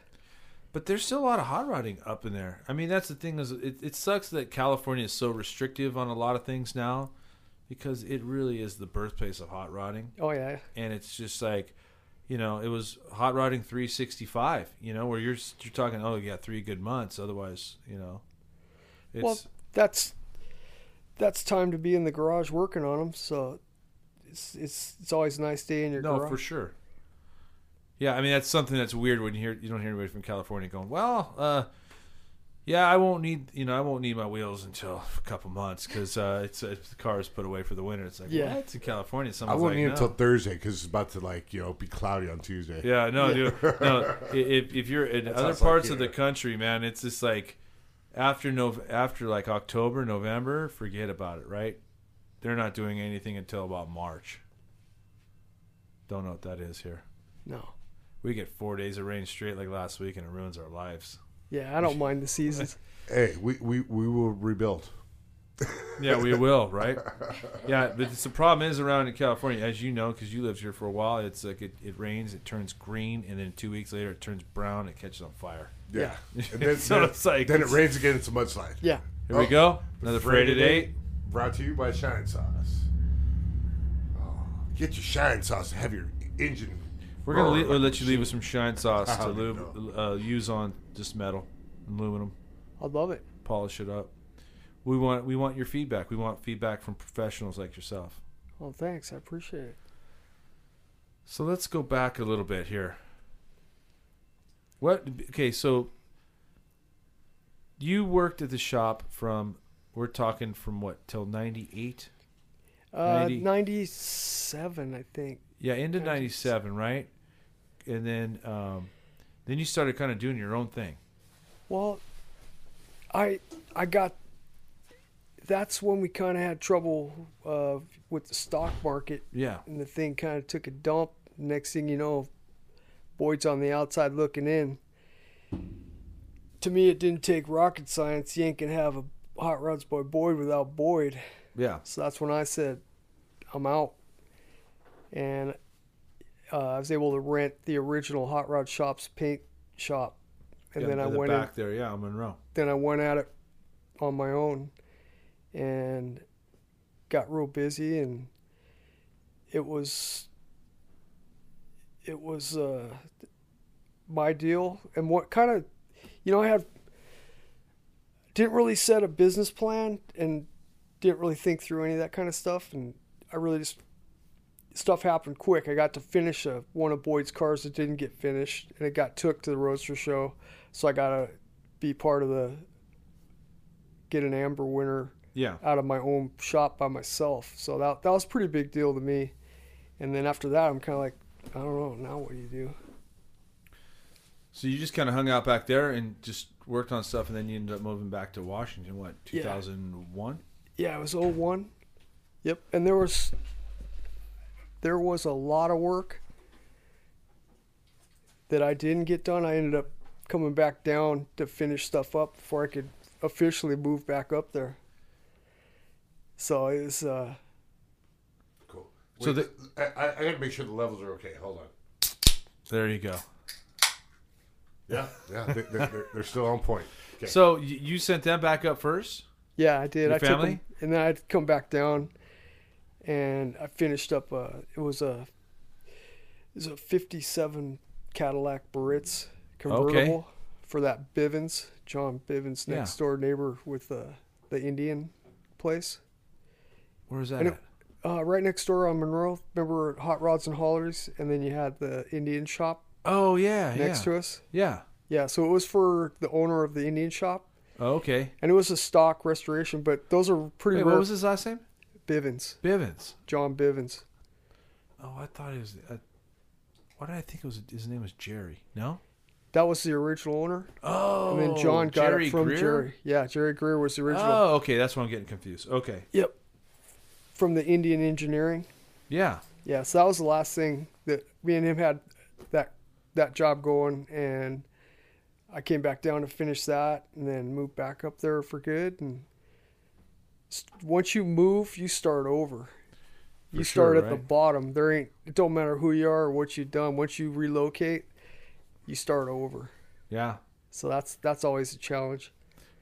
But there's still a lot of hot rodding up in there. I mean, that's the thing is, it, it sucks that California is so restrictive on a lot of things now, because it really is the birthplace of hot rodding. Oh yeah. And it's just like, you know, it was hot rodding three sixty-five. You know, where you're you're talking, oh yeah, three good months. Otherwise, you know, it's well, that's. That's time to be in the garage working on them, so it's it's it's always a nice day in your no, garage. No, for sure. Yeah, I mean, that's something that's weird when you hear you don't hear anybody from California going, well, uh, yeah, I won't need you know I won't need my wheels until a couple months because uh, it's if the car is put away for the winter. It's like, yeah, well, it's in California. I won't like, need no. it until Thursday because it's about to like you know be cloudy on Tuesday. Yeah, no, yeah. dude, no. If if you're in that's other parts like of the country, man, it's just like. After no, after like October, November, forget about it, right? They're not doing anything until about March. Don't know what that is here. No. We get four days of rain straight like last week, and it ruins our lives. Yeah, I don't mind the seasons. Hey, we, we, we will rebuild. Yeah, we will, right? Yeah, but the problem is around in California, as you know, because you lived here for a while, it's like it, it rains, it turns green, and then two weeks later it turns brown, it catches on fire. Yeah, yeah. And then, so then, it's like then it rains again. It's a mudslide. Yeah, here oh, we go. Another parade at eight. Brought to you by Shine Sauce. Oh, get your Shine Sauce. Have your engine. We're gonna leave, we'll let you leave with some Shine Sauce to lube, uh, use on just metal and aluminum. I love it. Polish it up. We want we want your feedback. We want feedback from professionals like yourself. Well, thanks. I appreciate it. So let's go back a little bit here. What okay, so you worked at the shop from we're talking from what till ninety-eight? Uh ninety-seven, I think. Yeah, into ninety-seven, right? And then um, then you started kind of doing your own thing. Well, I I got that's when we kind of had trouble uh, with the stock market. Yeah. And the thing kind of took a dump. Next thing you know, Boyd's on the outside looking in. To me, it didn't take rocket science. You ain't gonna have a Hot Rods by Boyd without Boyd. Yeah. So that's when I said, I'm out. And uh, I was able to rent the original Hot Rod Shop's paint shop, and yeah, then I the went back in, there. Yeah, on Monroe. Then I went at it on my own, and got real busy, and it was. It was uh, my deal, and what kind of, you know, I had didn't really set a business plan and didn't really think through any of that kind of stuff, and I really just stuff happened quick. I got to finish a, one of Boyd's cars that didn't get finished, and it got took to the Roadster Show, so I got to be part of the get an Amber winner yeah. out of my own shop by myself. So that that was a pretty big deal to me, and then after that, I'm kind of like. I don't know. Now what do you do? So you just kind of hung out back there and just worked on stuff, and then you ended up moving back to Washington, what, two thousand one? Yeah. yeah, it was oh one. Yep. And there was there was a lot of work that I didn't get done. I ended up coming back down to finish stuff up before I could officially move back up there. So it was... Uh, Wait, so the, I, I gotta make sure the levels are okay. Hold on. There you go. Yeah, yeah, they, they're, they're still on point. Okay. So you sent them back up first? Yeah, I did. Your I family, took them, and then I'd come back down, and I finished up. A, it was a, it was a fifty-seven Cadillac Baritz convertible okay. for that Bivens, John Bivens next yeah. door neighbor with the the Indian place. Where is that? And at? It, Uh, right next door on Monroe, remember Hot Rods and Haulers, and then you had the Indian shop. Oh yeah, next yeah. to us. Yeah, yeah. So it was for the owner of the Indian shop. Oh, okay. And it was a stock restoration, but those are pretty. Wait, rare. What was his last name? Bivens. Bivens. John Bivens. Oh, I thought it was. Uh, why did I think it was? His name was Jerry. No, that was the original owner. Oh, and then John got Jerry it from Greer? Jerry. Yeah, Jerry Greer was the original. Oh, okay, that's why I'm getting confused. Okay. Yep. From the Indian Engineering. Yeah. Yeah, so that was the last thing that me and him had that that job going, and I came back down to finish that, and then moved back up there for good. And once you move, you start over. You for start sure, at right? the bottom. There ain't. It don't matter who you are or what you've done. Once you relocate, you start over. Yeah. So that's that's always a challenge.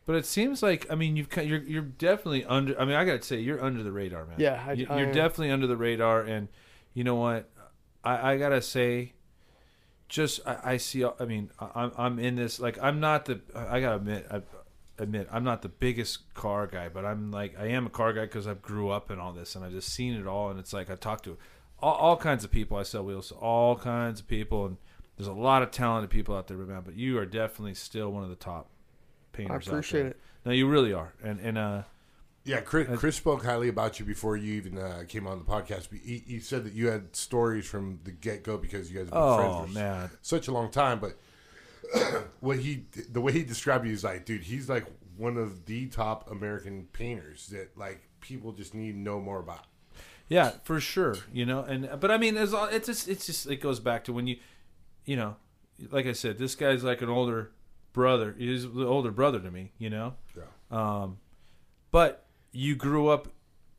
But it seems like, I mean, you've you're you're definitely under. I mean, I gotta say, you're under the radar, man. Yeah, I, you, I you're am. definitely under the radar, and you know what? I, I gotta say, just I, I see. I mean, I, I'm I'm in this. Like, I'm not the. I gotta admit, I admit, I'm not the biggest car guy, but I'm like I am a car guy because I grew up in all this, and I just seen it all. And it's like I talked to all, all kinds of people. I sell wheels to all kinds of people, and there's a lot of talented people out there, man. But you are definitely still one of the top. I appreciate it. No, you really are. And and uh, yeah, Chris, Chris spoke highly about you before you even uh, came on the podcast. He, he said that you had stories from the get-go because you guys have been oh, friends for man. such a long time. But what he, the way he described you is like, dude, he's like one of the top American painters that like people just need to know more about. Yeah, for sure. You know, and but I mean, it's all, it's just, it's just it goes back to when you, you know, like I said, this guy's like an older. brother is the older brother to me, you know. Yeah. Um, but you grew up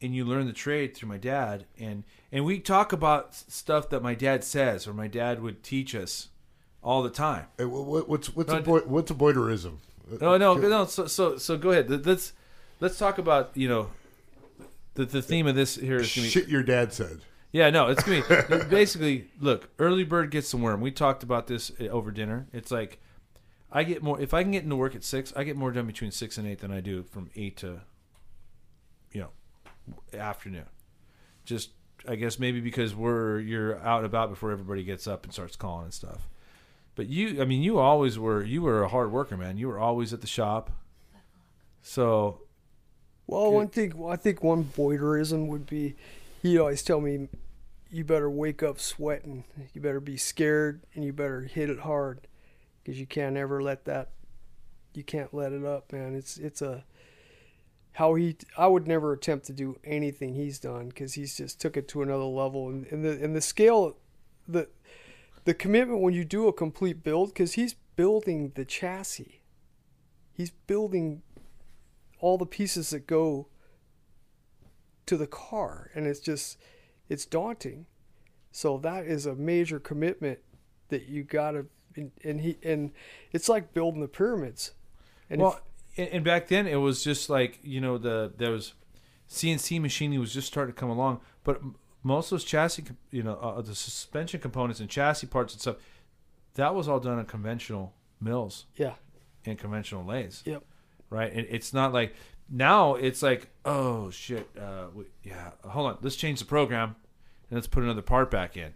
and you learned the trade through my dad, and and we talk about stuff that my dad says or my dad would teach us all the time. Hey, what, what's what's no, a boy, what's a Boyderism? No, no, no. So so so go ahead. Let's let's talk about you know the the theme of this here is gonna be, shit your dad said. Yeah, no, it's gonna be basically look, early bird gets the worm. We talked about this over dinner. It's like. I get more if I can get into work at six. I get more done between six and eight than I do from eight to, you know, afternoon. Just I guess maybe because we're you're out and about before everybody gets up and starts calling and stuff. But you, I mean, you always were you were a hard worker, man. You were always at the shop. So, well, one thing well, I think one Boyderism would be, he always tell me, you better wake up sweating, you better be scared, and you better hit it hard. Because you can't ever let that, you can't let it up, man. It's it's a, how he, I would never attempt to do anything he's done because he's just took it to another level. And, and, the, and the scale, the the commitment when you do a complete build, because he's building the chassis. He's building all the pieces that go to the car. And it's just, it's daunting. So that is a major commitment that you got to, And, and he and it's like building the pyramids. And well, if, and back then it was just like you know the there was C N C machining was just starting to come along, but most of those chassis, you know, uh, the suspension components and chassis parts and stuff, that was all done in conventional mills. Yeah, and conventional lathes. Yep. Right, and it's not like now it's like oh shit, uh, we, yeah, hold on, let's change the program and let's put another part back in.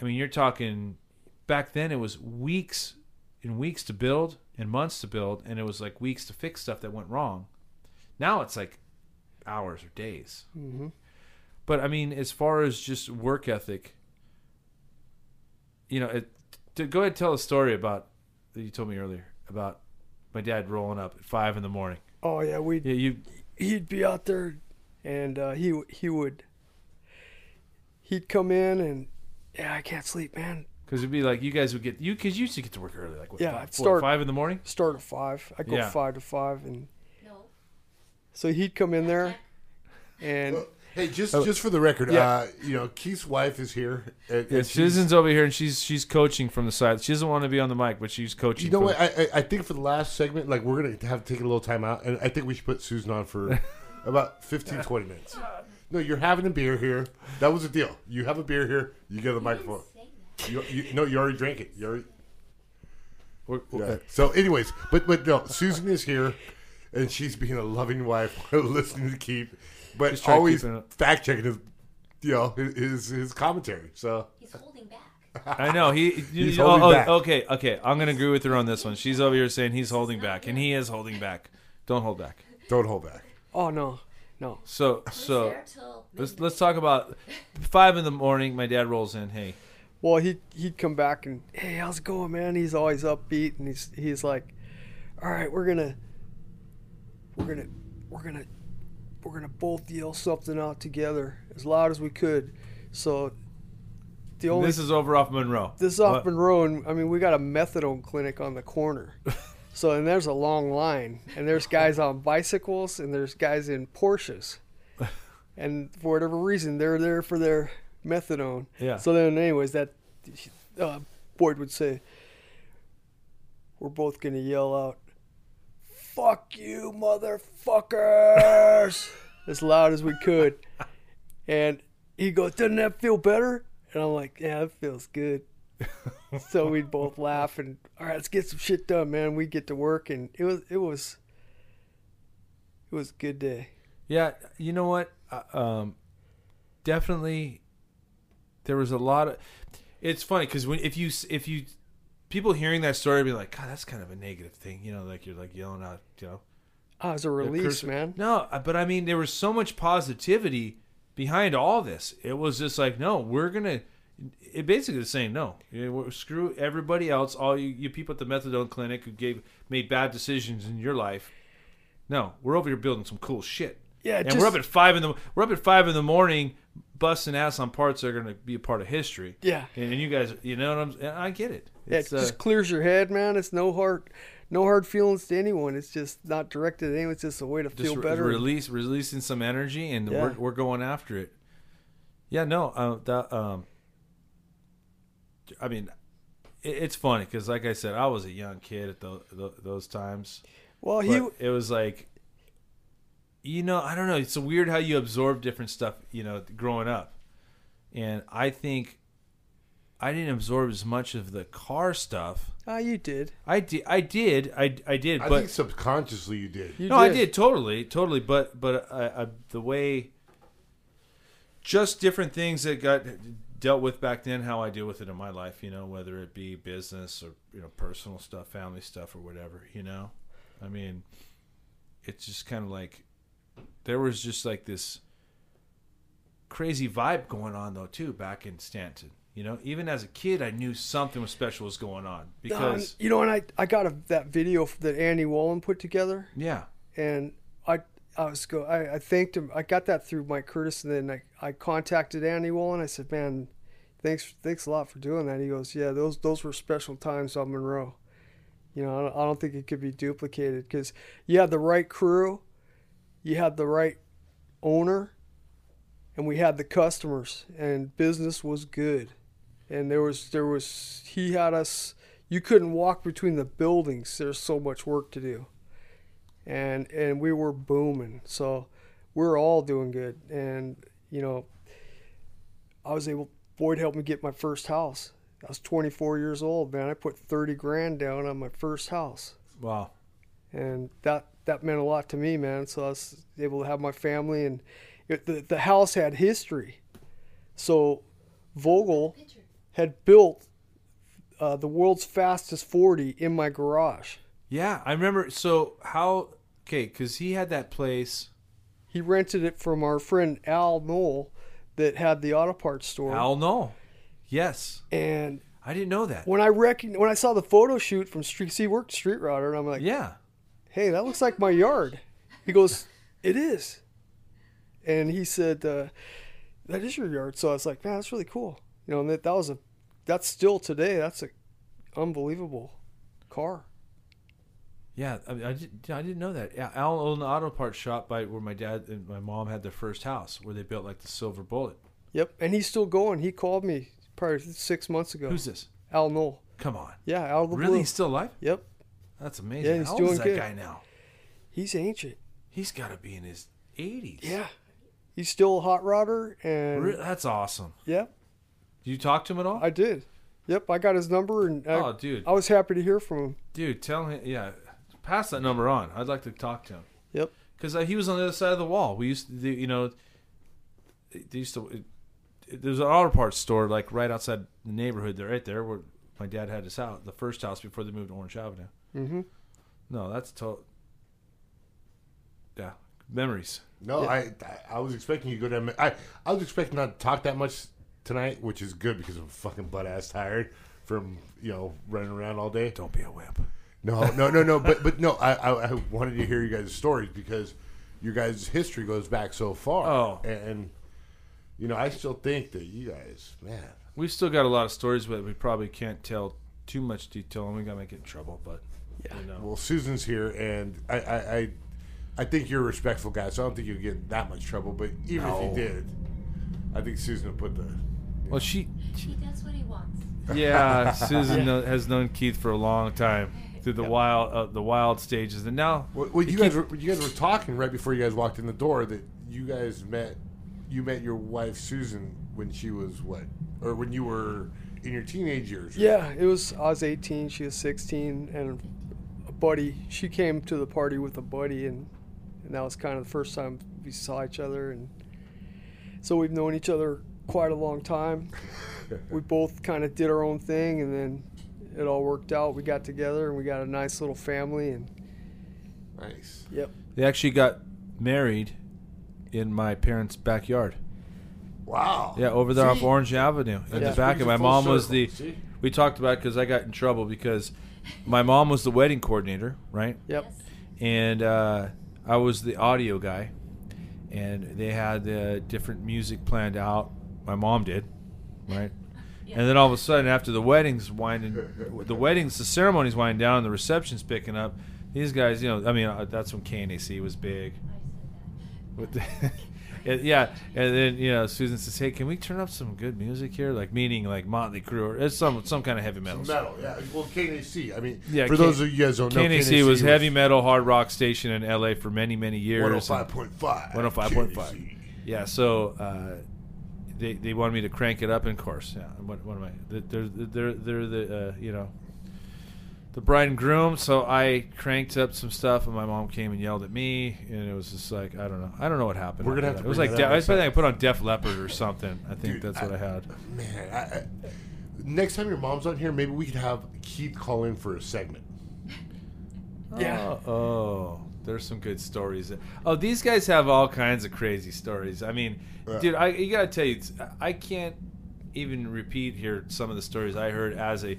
I mean, you're talking. Back then, it was weeks and weeks to build and months to build, and it was like weeks to fix stuff that went wrong. Now it's like hours or days. Mm-hmm. But I mean, as far as just work ethic, you know, it, to go ahead and tell a story about that you told me earlier about my dad rolling up at five in the morning. Oh yeah, we yeah, you he'd be out there, and uh, he he would he'd come in and yeah, I can't sleep, man. Because it'd be like, you guys would get, you because you used to get to work early, like what, yeah, five, start, four, five in the morning? Start at five. I'd go yeah. five to five. and no. So he'd come in there and. Well, hey, just oh, just for the record, yeah. uh, you know, Keith's wife is here. And, yeah, and Susan's over here and she's she's coaching from the side. She doesn't want to be on the mic, but she's coaching. You know what? I, I think for the last segment, like we're going to have to take a little time out. And I think we should put Susan on for about fifteen, twenty minutes. No, you're having a beer here. That was the deal. You have a beer here, you get a microphone. You, you, no, you already drank it. You already... We're, we're, yeah. So, anyways, but but no, Susan is here, and she's being a loving wife, listening to Keith, but always fact checking his, you know, his his commentary. So he's holding back. I know he. he's you, holding oh, back. Okay, okay. I'm gonna agree with her on this one. She's over here saying he's holding back, and he is holding back. Don't hold back. Don't hold back. Oh no. No. So so let's let's talk about five in the morning. My dad rolls in. Hey. Well, he he'd come back and, hey, how's it going, man? He's always upbeat, and he's he's like, all right, we're gonna we're gonna we're gonna we're gonna both yell something out together as loud as we could. So the only this is over off Monroe. This is off what? Monroe, and I mean we got a methadone clinic on the corner. So and there's a long line, and there's guys on bicycles, and there's guys in Porsches, and for whatever reason they're there for their methadone. Yeah. So then, anyways, that uh, Boyd would say, "We're both gonna yell out, 'Fuck you, motherfuckers!'" as loud as we could. And he goes, "Doesn't that feel better?" And I'm like, "Yeah, it feels good." So we'd both laugh and, all right, let's get some shit done, man. We get to work, and it was it was it was a good day. Yeah, you know what? Uh, um, definitely. There was a lot of. It's funny because when if you if you people hearing that story be like, God, that's kind of a negative thing, you know, like you're like yelling out, you know. Oh, it was a release, man. No, but I mean, there was so much positivity behind all this. It was just like, no, we're gonna. It basically the same. No, screw everybody else. All you, you people at the methadone clinic who gave made bad decisions in your life. No, we're over here building some cool shit. Yeah, and just, we're up at five in the we're up at five in the morning, busting ass on parts that are going to be a part of history. Yeah, and, and you guys, you know what I'm saying? I get it. It's, yeah, it just uh, clears your head, man. It's no hard, no hard feelings to anyone. It's just not directed at anyone. It's just a way to feel re- better. Release, releasing some energy, and yeah. we're we're going after it. Yeah, no, uh, that. Um, I mean, it's funny because, like I said, I was a young kid at the, the, those times. Well, he it was like, you know, I don't know. It's weird how you absorb different stuff, you know, growing up. And I think I didn't absorb as much of the car stuff. Oh, you did. I did. I did. I, I did. I but, think subconsciously you did. You no, did. I did totally, totally. But but I, I, the way, just different things that got dealt with back then, how I deal with it in my life, you know, whether it be business or, you know, personal stuff, family stuff or whatever, you know, I mean, it's just kind of like, there was just like this crazy vibe going on though, too, back in Stanton, you know, even as a kid, I knew something special was going on because, um, you know, and I, I got a, that video that Andy Wollen put together. Yeah. And I, I was go. I, I thanked him. I got that through Mike Curtis, and then I, I contacted Andy Wollen. I said, "Man, thanks, thanks a lot for doing that." He goes, "Yeah, those those were special times on Monroe. You know, I don't, I don't think it could be duplicated because you had the right crew, you had the right owner, and we had the customers, and business was good, and there was there was he had us. You couldn't walk between the buildings. There's so much work to do." And and we were booming, so we were all doing good. And you know, I was able. Boyd helped me get my first house. I was twenty-four years old, man. I put thirty grand down on my first house. Wow. And that that meant a lot to me, man. So I was able to have my family, and it, the the house had history. So Vogel had built uh, the world's fastest forty in my garage. Yeah, I remember. So how? Okay, because he had that place. He rented it from our friend Al Knoll, that had the auto parts store. Al Knoll, yes. And I didn't know that. When I reckon, when I saw the photo shoot from Street, he worked Street Rider, and I'm like, yeah, hey, that looks like my yard. He goes, it is. And he said, uh, that is your yard. So I was like, man, that's really cool. You know, and that that was a, that's still today. That's a unbelievable car. Yeah, I, I, did, I didn't know that. Al owned an auto parts shop by where my dad and my mom had their first house, where they built like the Silver Bullet. Yep, and he's still going. He called me probably six months ago. Who's this? Al Knoll. Come on. Yeah, Al the Really? Blue. He's still alive? Yep. That's amazing. Yeah, he's How doing old is that good. Guy now? He's ancient. He's got to be in his eighties. Yeah. He's still a hot rodder. And Re- that's awesome. Yep. Did you talk to him at all? I did. Yep, I got his number. and I, Oh, dude. I was happy to hear from him. Dude, tell him, yeah. Pass that number on. I'd like to talk to him. Yep. Because uh, he was on the other side of the wall. We used to, do, you know, they used to. It, it, there was an auto parts store like right outside the neighborhood. There, right there, where my dad had his house, the first house before they moved to Orange Avenue. Mm-hmm. No, that's total. Yeah, Memories. No, yeah. I I was expecting you to go down. I, I was expecting not to talk that much tonight, which is good because I'm fucking butt-ass tired from, you know, running around all day. Don't be a wimp. No, no, no, no. but but no, I, I I wanted to hear you guys' stories because your guys' history goes back so far. Oh. And, and you know, I still think that you guys, man. We've still got a lot of stories, but we probably can't tell too much detail, and we got to get in trouble, but, yeah. You know. Well, Susan's here, and I... I, I I think you're a respectful guy, so I don't think you'll get in that much trouble. But even no. if you did, I think Susan will put the... Well, she... She does what he wants. Yeah, Susan yeah. Knows, has known Keith for a long time through the yep. wild uh, the wild stages. And now... Well, well you, guys were, you guys were talking right before you guys walked in the door that you guys met... You met your wife, Susan, when she was what? Or when you were in your teenage years. Right? Yeah, it was... I was eighteen, she was sixteen, and a buddy... She came to the party with a buddy, and... And that was kind of the first time we saw each other. And so we've known each other quite a long time. We both kind of did our own thing, and then it all worked out. We got together, and we got a nice little family. And nice. Yep. They actually got married in my parents' backyard. Wow. Yeah, over there See? off Orange Avenue. In yeah. the back of my mom circle. was the – we talked about it because I got in trouble because my mom was the wedding coordinator, right? Yep. Yes. And – uh I was the audio guy, and they had the uh, different music planned out. My mom did, right? Yeah. And then all of a sudden, after the wedding's winding, the weddings, the ceremonies wind down, and the reception's picking up. These guys, you know, I mean, uh, that's when K N A C was big. With the and, yeah, and then you know, Susan says, "Hey, can we turn up some good music here?" Like meaning like Motley Crue or it's some some kind of heavy metal. Some metal, yeah. Well, K N A C. I mean, yeah, for K- those of you guys who don't know, K N A C, K N A C was, was heavy metal hard rock station in L A for many many years. One hundred five point five. One hundred five point five. Yeah. So uh, they they wanted me to crank it up. In course, yeah. What, what am I? They're they're they're the uh, you know the bride and groom. So I cranked up some stuff, and my mom came and yelled at me, and it was just like I don't know, I don't know what happened. We're gonna have that. to. It was like De- I think I put on Def Leppard or something. I think Dude, that's I, what I had. Man, I, I, next time your mom's on here, maybe we could have Keith call in for a segment. Yeah. Oh, oh, there's some good stories. Oh, these guys have all kinds of crazy stories. I mean, yeah. dude, I you gotta tell you, I can't even repeat here some of the stories I heard as a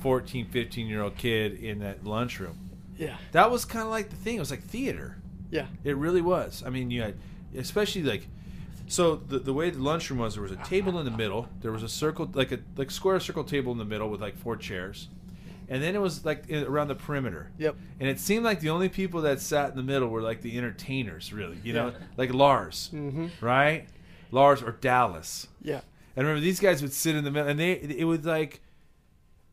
fourteen, fifteen year old kid in that lunchroom. Yeah. That was kind of like the thing. It was like theater. Yeah. It really was. I mean, you had, especially like, so the the way the lunchroom was, there was a table in the middle. There was a circle, like a like square circle table in the middle with like four chairs. And then it was like around the perimeter. Yep. And it seemed like the only people that sat in the middle were like the entertainers, really, you know, yeah. like Lars, mm-hmm. right? Lars or Dallas. Yeah. And remember, these guys would sit in the middle, and they, it was like,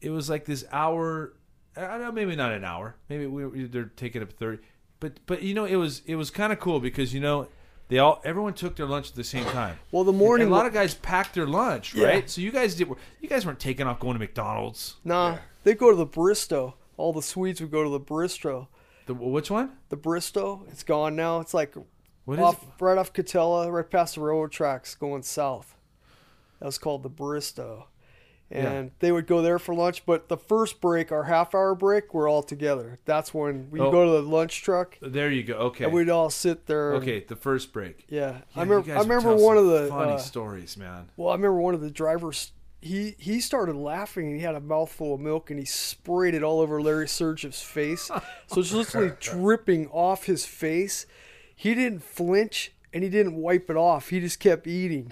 It was like this hour, I don't know, maybe not an hour. Maybe we, they're taking up thirty, but but you know it was it was kind of cool because you know they all everyone took their lunch at the same time. Well, the morning and a lot of guys packed their lunch, yeah. right? So you guys did you guys weren't taking off going to McDonald's. Nah, yeah. They go to the Baristo. All the Swedes would go to the Baristo. The which one? The Baristo. It's gone now. It's like what off, is right off Cadzilla, right past the railroad tracks, going south. That was called the Baristo. And yeah. they would go there for lunch, but the first break, our half-hour break, we're all together. That's when we oh. go to the lunch truck. There you go. Okay, and we'd all sit there. And, okay, the first break. Yeah, yeah I remember. I remember one of the funny uh, stories, man. Well, I remember one of the drivers. He he started laughing, and he had a mouthful of milk, and he sprayed it all over Larry Surge's face. So it's literally dripping off his face. He didn't flinch, and he didn't wipe it off. He just kept eating.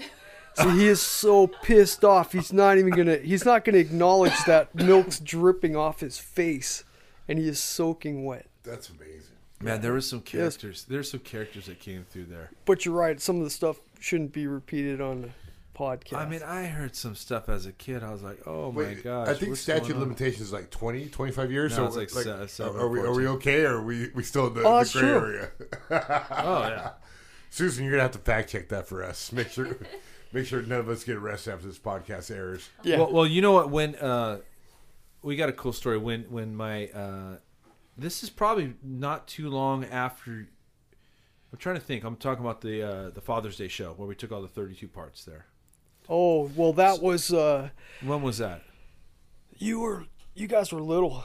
So he is so pissed off. He's not even gonna. He's not gonna acknowledge that milk's dripping off his face, and he is soaking wet. That's amazing, man. There was some characters. Yes. There's some characters that came through there. But you're right. Some of the stuff shouldn't be repeated on the podcast. I mean, I heard some stuff as a kid. I was like, oh Wait, my gosh. I think statute of limitations is like twenty, twenty-five years. No, so it's like, like seven, are, are we are we okay? Or are we we still in the, oh, the gray true. area? Oh yeah, Susan, you're gonna have to fact check that for us. Make sure. Make sure none of us get arrested after this podcast airs. Yeah. Well, well you know what? When uh, we got a cool story. When when my uh, this is probably not too long after. I'm trying to think. I'm talking about the uh, the Father's Day show where we took all the thirty-two parts there. Oh well, that so, was. Uh, when was that? You were you guys were little.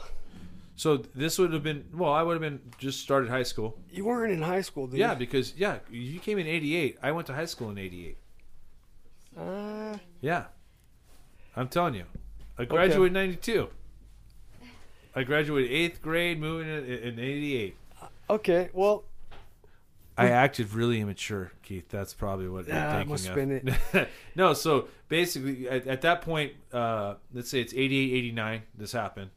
So this would have been, well, I would have been just started high school. You weren't in high school, dude. Yeah, because, yeah, you came in eighty-eight. I went to high school in eighty-eight. Uh, yeah. I'm telling you. I graduated okay. in ninety-two. I graduated eighth grade, moving in, in eighty-eight. Okay, well. I acted really immature, Keith. That's probably what yeah, I'm thinking I must of. Spin it. No, so basically at, at that point, uh, let's say it's eighty-eight, eighty-nine, this happened.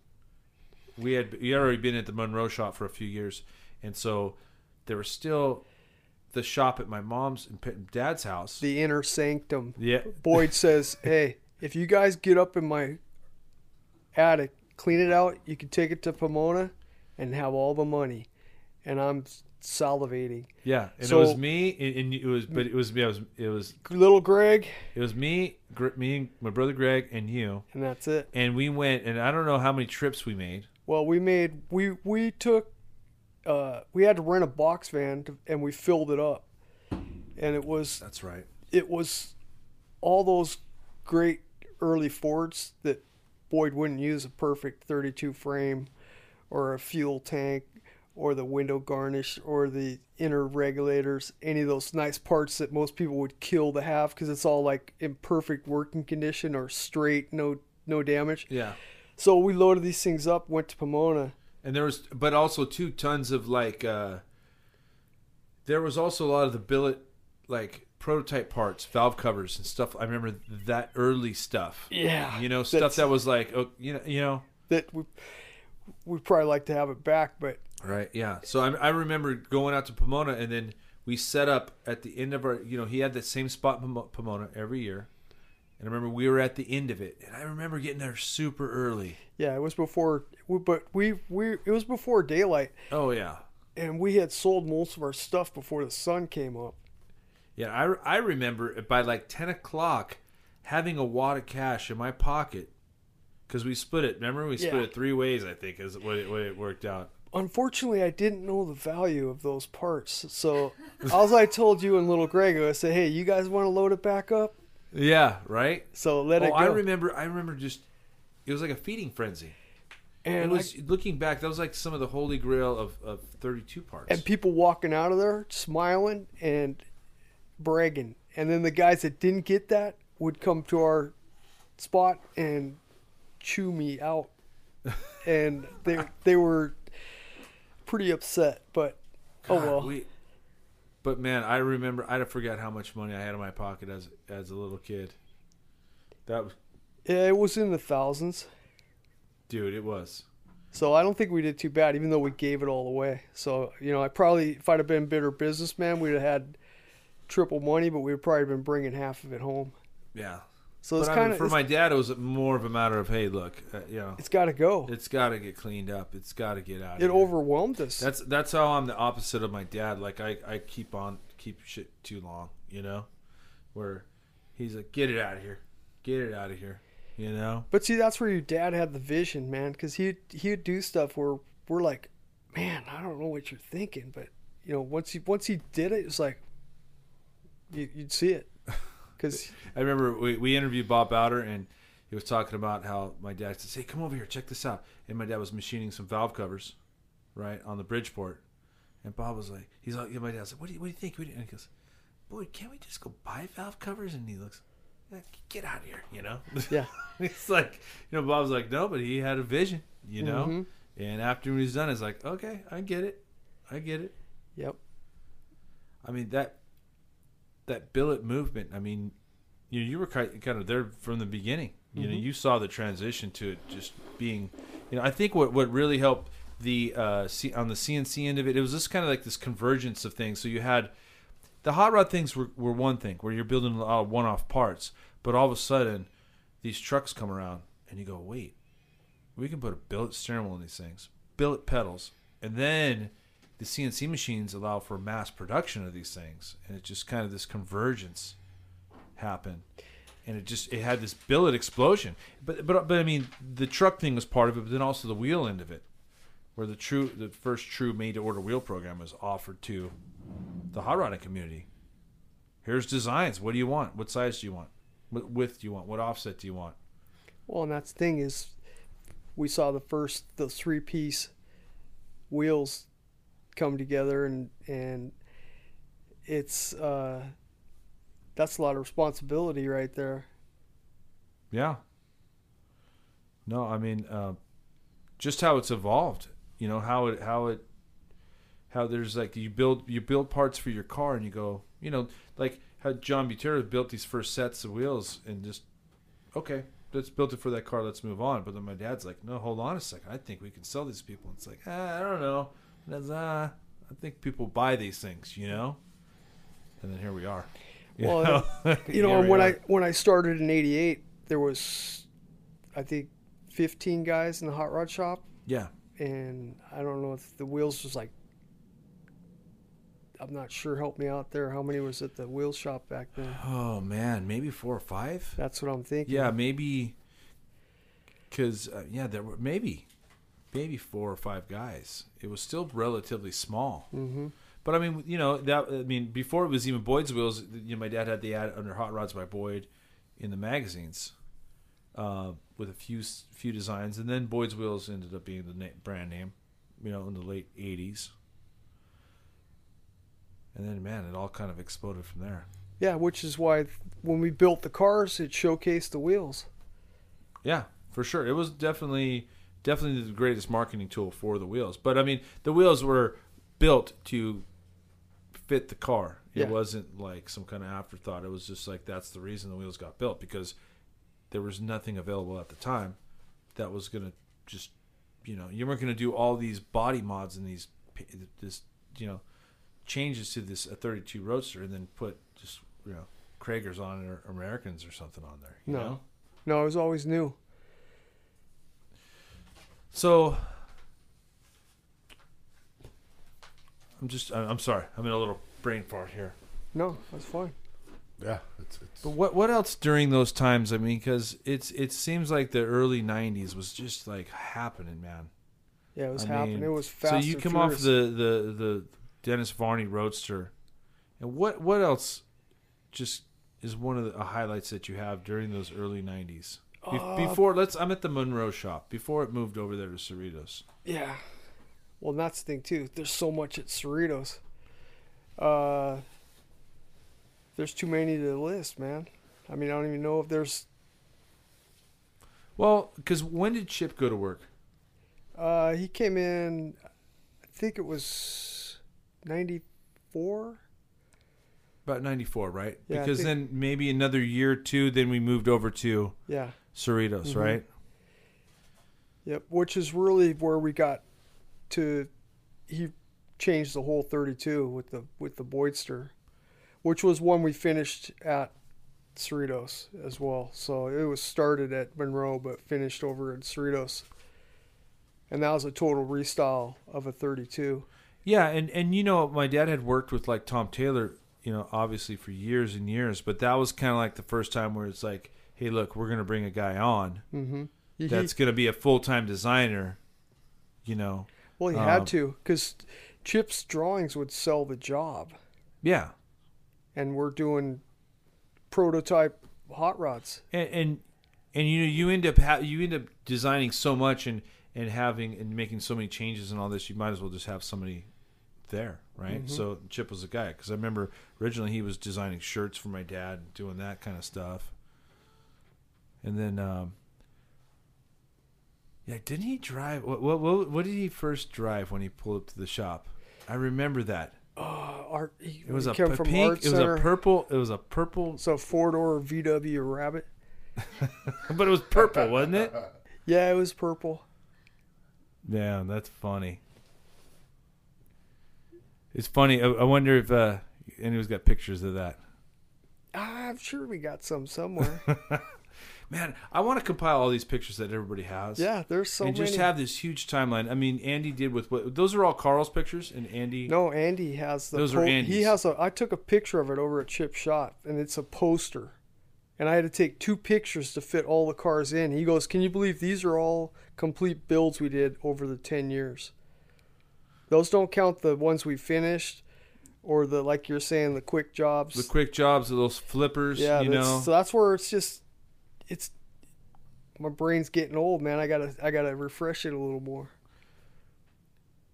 We had we had already been at the Monroe shop for a few years, and so there was still the shop at my mom's and dad's house. The inner sanctum. Yeah. Boyd says, hey, if you guys get up in my attic, clean it out, you can take it to Pomona and have all the money. And I'm salivating. Yeah, and so, it was me, and, and it was, but it was, it was, it was little Greg. It was me, Gr- me and my brother Greg, and you. And that's it. And we went, and I don't know how many trips we made. Well, we made we we took uh, we had to rent a box van to, and we filled it up, and it was that's right. It was all those great early Fords that Boyd wouldn't use a perfect thirty-two frame, or a fuel tank, or the window garnish, or the inner regulators, any of those nice parts that most people would kill to have because it's all like in perfect working condition or straight, no no damage. Yeah. So we loaded these things up, went to Pomona. And there was, but also two tons of like, uh, there was also a lot of the billet, like prototype parts, valve covers and stuff. I remember that early stuff. Yeah. You know, stuff that was like, oh, you know, you know. That we, we'd probably like to have it back, but. Right. Yeah. So I, I remember going out to Pomona, and then we set up at the end of our, you know, he had that same spot in Pomona every year. And I remember we were at the end of it, and I remember getting there super early. Yeah, it was before, but we we it was before daylight. Oh yeah, and we had sold most of our stuff before the sun came up. Yeah, I I remember by like ten o'clock having a wad of cash in my pocket because we split it. Remember, we split yeah. it three ways. I think is what it, what it worked out. Unfortunately, I didn't know the value of those parts, so as I told you and little Greg, I said, "Hey, you guys want to load it back up?" Yeah, right? So let oh, it go. I remember, I remember just, it was like a feeding frenzy. And it was, I, looking back, that was like some of the holy grail of, of thirty-two parts. And people walking out of there, smiling and bragging. And then the guys that didn't get that would come to our spot and chew me out. And they they were pretty upset, but God, oh well. We, But man, I remember I forgot how much money I had in my pocket as as a little kid. That was, yeah, it was in the thousands, dude. It was. So I don't think we did too bad, even though we gave it all away. So you know, I probably if I'd have been a bitter businessman, we'd have had triple money, but we'd probably been bringing half of it home. Yeah. So it's kind of I mean, for my dad, it was more of a matter of hey, look, uh, you know, it's got to go. It's got to get cleaned up. It's got to get out. It overwhelmed us. That's that's how I'm the opposite of my dad. Like I, I keep on keep shit too long, you know, where he's like, get it out of here, get it out of here, you know. But see, that's where your dad had the vision, man, because he he'd do stuff where we're like, man, I don't know what you're thinking, but you know, once he once he did it, it's like you, you'd see it. Cause I remember we, we interviewed Bob Bowder, and he was talking about how my dad said, hey, come over here, check this out. And my dad was machining some valve covers, right, on the Bridgeport. And Bob was like, he's like, my dad said, what do you, what do you think? What do you? And he goes, boy, can't we just go buy valve covers? And he looks, get out of here, you know? Yeah. It's like, you know, Bob's like, no, but he had a vision, you know? Mm-hmm. And after he was done, it's like, okay, I get it. I get it. Yep. I mean, that. That billet movement, I mean, you you were kind of there from the beginning. You mm-hmm. know, you saw the transition to it just being, you know, I think what, what really helped the uh, C, on the C N C end of it, it was just kind of like this convergence of things. So you had the hot rod things were, were one thing where you're building a lot of one-off parts, but all of a sudden these trucks come around and you go, wait, we can put a billet steering wheel on these things, billet pedals, and then the C N C machines allow for mass production of these things, and it just kind of this convergence happened, and it just it had this billet explosion. But but but I mean, the truck thing was part of it, but then also the wheel end of it, where the true the first true made-to-order wheel program was offered to the hot rodding community. Here's designs. What do you want? What size do you want? What width do you want? What offset do you want? Well, and that's the thing is, we saw the first, the three-piece wheels come together, and and it's uh, that's a lot of responsibility right there. Yeah. No, I mean, uh, just how it's evolved. You know how it how it how there's like you build you build parts for your car, and you go, you know, like how John Butera built these first sets of wheels, and just okay, let's build it for that car. Let's move on. But then my dad's like, no, hold on a second. I think we can sell these people. And it's like, ah, I don't know. That's, uh, I think people buy these things, you know. And then here we are. You well, know, you know when are. I when I started in eighty-eight, there was, I think, fifteen guys in the hot rod shop. Yeah. And I don't know if the wheels was like, I'm not sure. Help me out there. How many was at the wheel shop back then? Oh man, maybe four or five. That's what I'm thinking. Yeah, maybe. Because uh, yeah, there were maybe, maybe four or five guys. It was still relatively small. Mm-hmm. But I mean, you know that. I mean, before it was even Boyd's wheels. You know, my dad had the ad under Hot Rods by Boyd, in the magazines, uh, with a few few designs, and then Boyd's wheels ended up being the na- brand name. You know, in the late eighties. And then, man, it all kind of exploded from there. Yeah, which is why when we built the cars, it showcased the wheels. Yeah, for sure. It was definitely definitely the greatest marketing tool for the wheels. But, I mean, the wheels were built to fit the car. It yeah. wasn't like some kind of afterthought. It was just like that's the reason the wheels got built, because there was nothing available at the time that was going to just, you know, you weren't going to do all these body mods and these, this, you know, changes to this a thirty-two Roadster and then put just, you know, Kragers on it or Americans or something on there. You no. know? No, it was always new. So I'm just, I'm sorry. I'm in a little brain fart here. No, that's fine. Yeah. It's, it's... But what, what else during those times? I mean, because it's, it seems like the early nineties was just like happening, man. Yeah, it was I happening. Mean, it was fast. So you come furious. off the, the, the, Dennis Varney Roadster, and what what else just is one of the highlights that you have during those early nineties? Be- uh, before let's, I'm at the Monroe shop before it moved over there to Cerritos. Yeah, well that's the thing too. There's so much at Cerritos. Uh, there's too many to list, man. I mean, I don't even know if there's. Well, because when did Chip go to work? Uh, he came in. I think it was. ninety-four About ninety-four, right? Yeah, because then maybe another year or two, then we moved over to yeah. Cerritos, mm-hmm. right? Yep, which is really where we got to. He changed the whole thirty-two with the with the Boydster, which was one we finished at Cerritos as well. So it was started at Monroe but finished over at Cerritos. And that was a total restyle of a thirty-two. Yeah, and, and you know, my dad had worked with like Tom Taylor, you know, obviously for years and years, but that was kind of like the first time where it's like, hey, look, we're going to bring a guy on mm-hmm. that's going to be a full-time designer, you know. Well, he um, had to, because Chip's drawings would sell the job. Yeah. And we're doing prototype hot rods. And and, and you know, you end up ha- you end up designing so much and, and having and making so many changes and all this, you might as well just have somebody there, right? Mm-hmm. So Chip was a guy, because I remember originally he was designing shirts for my dad and doing that kind of stuff, and then um yeah didn't he drive what what what, what did he first drive when he pulled up to the shop? I remember that oh art he, it was a p- pink art it was a purple it was a purple so four-door V W Rabbit but it was purple, wasn't it? Yeah, it was purple. Yeah, that's funny. It's funny. I, I wonder if uh, anyone's got pictures of that. I'm sure we got some somewhere. Man, I want to compile all these pictures that everybody has. Yeah, there's so and many. And just have this huge timeline. I mean, Andy did with what? Those are all Carl's pictures, and Andy. No, Andy has the. Those po- are Andy's. He has a. I took a picture of it over at Chip's shop, and it's a poster, and I had to take two pictures to fit all the cars in. He goes, "Can you believe these are all complete builds we did over the ten years? Those don't count the ones we finished or the, like you're saying, the quick jobs. The quick jobs, those flippers, yeah, you know. So that's where it's just, it's my brain's getting old, man. I gotta I gotta refresh it a little more.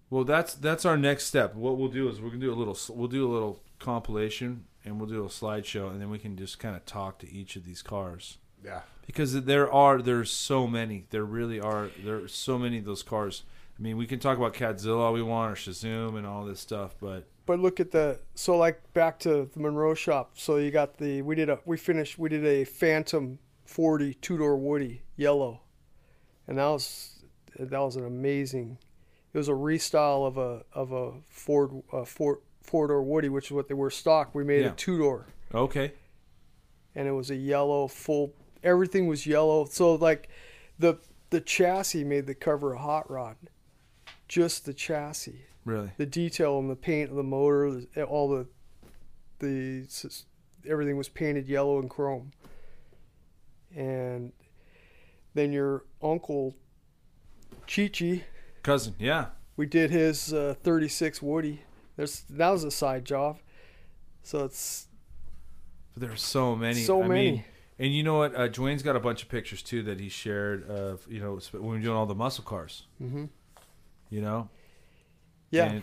Well, that's that's our next step. What we'll do is we're gonna do a little we'll do a little compilation and we'll do a slideshow, and then we can just kind of talk to each of these cars. Yeah. Because there are there's so many. There really are there are so many of those cars. I mean, we can talk about Cadzilla all we want, or Shazoom and all this stuff, but But look at the so like back to the Monroe shop. So you got the we did a we finished we did a Phantom forty two door Woody yellow, and that was that was an amazing. It was a restyle of a of a Ford a four four door Woody, which is what they were stock. We made yeah. a two door. Okay. And it was a yellow full. Everything was yellow. So like, the the chassis made the cover of Hot Rod, just the chassis. Really? The detail and the paint of the motor, all the, the, everything was painted yellow and chrome. And then your uncle, Chichi. Cousin, yeah. We did his uh, thirty-six Woody. There's that was a side job. So it's. There are so many. So I many. Mean, and you know what? Uh, Dwayne's got a bunch of pictures too that he shared of, you know, when we were doing all the muscle cars. Mm-hmm. You know? Yeah,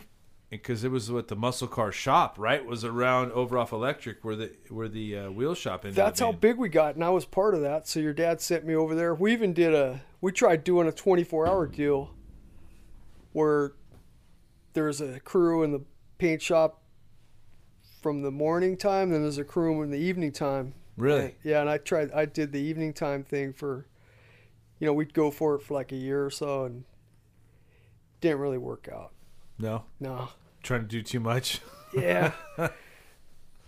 because it was what the muscle car shop, right, was around over off Electric where the where the uh, wheel shop ended. That's how big we got, and I was part of that. So your dad sent me over there. We even did a we tried doing a twenty-four hour deal where there's a crew in the paint shop from the morning time, then there's a crew in the evening time. Really? And, yeah, and I tried. I did the evening time thing for, you know, we'd go for it for like a year or so, and didn't really work out. No? No. Trying to do too much? Yeah.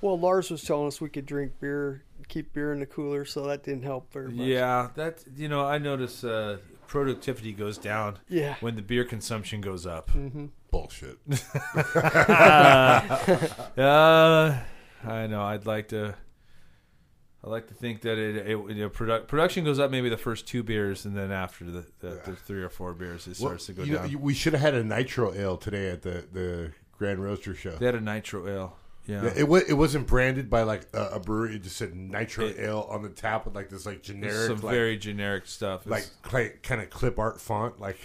Well, Lars was telling us we could drink beer, keep beer in the cooler, so that didn't help very much. Yeah. That, you know, I notice uh, productivity goes down yeah. when the beer consumption goes up. Mm-hmm. Bullshit. uh, uh, I know. I'd like to... I like to think that it, it, it, it produ- production goes up maybe the first two beers, and then after the, the, yeah. the three or four beers, it starts well, to go you, down. You, we should have had a nitro ale today at the, the Grand Roadster Show. They had a nitro ale. Yeah, yeah it, was, it wasn't branded by like a, a brewery. It just said nitro it, ale on the tap with like this like generic, some like, very generic stuff, like, like kind of clip art font. Like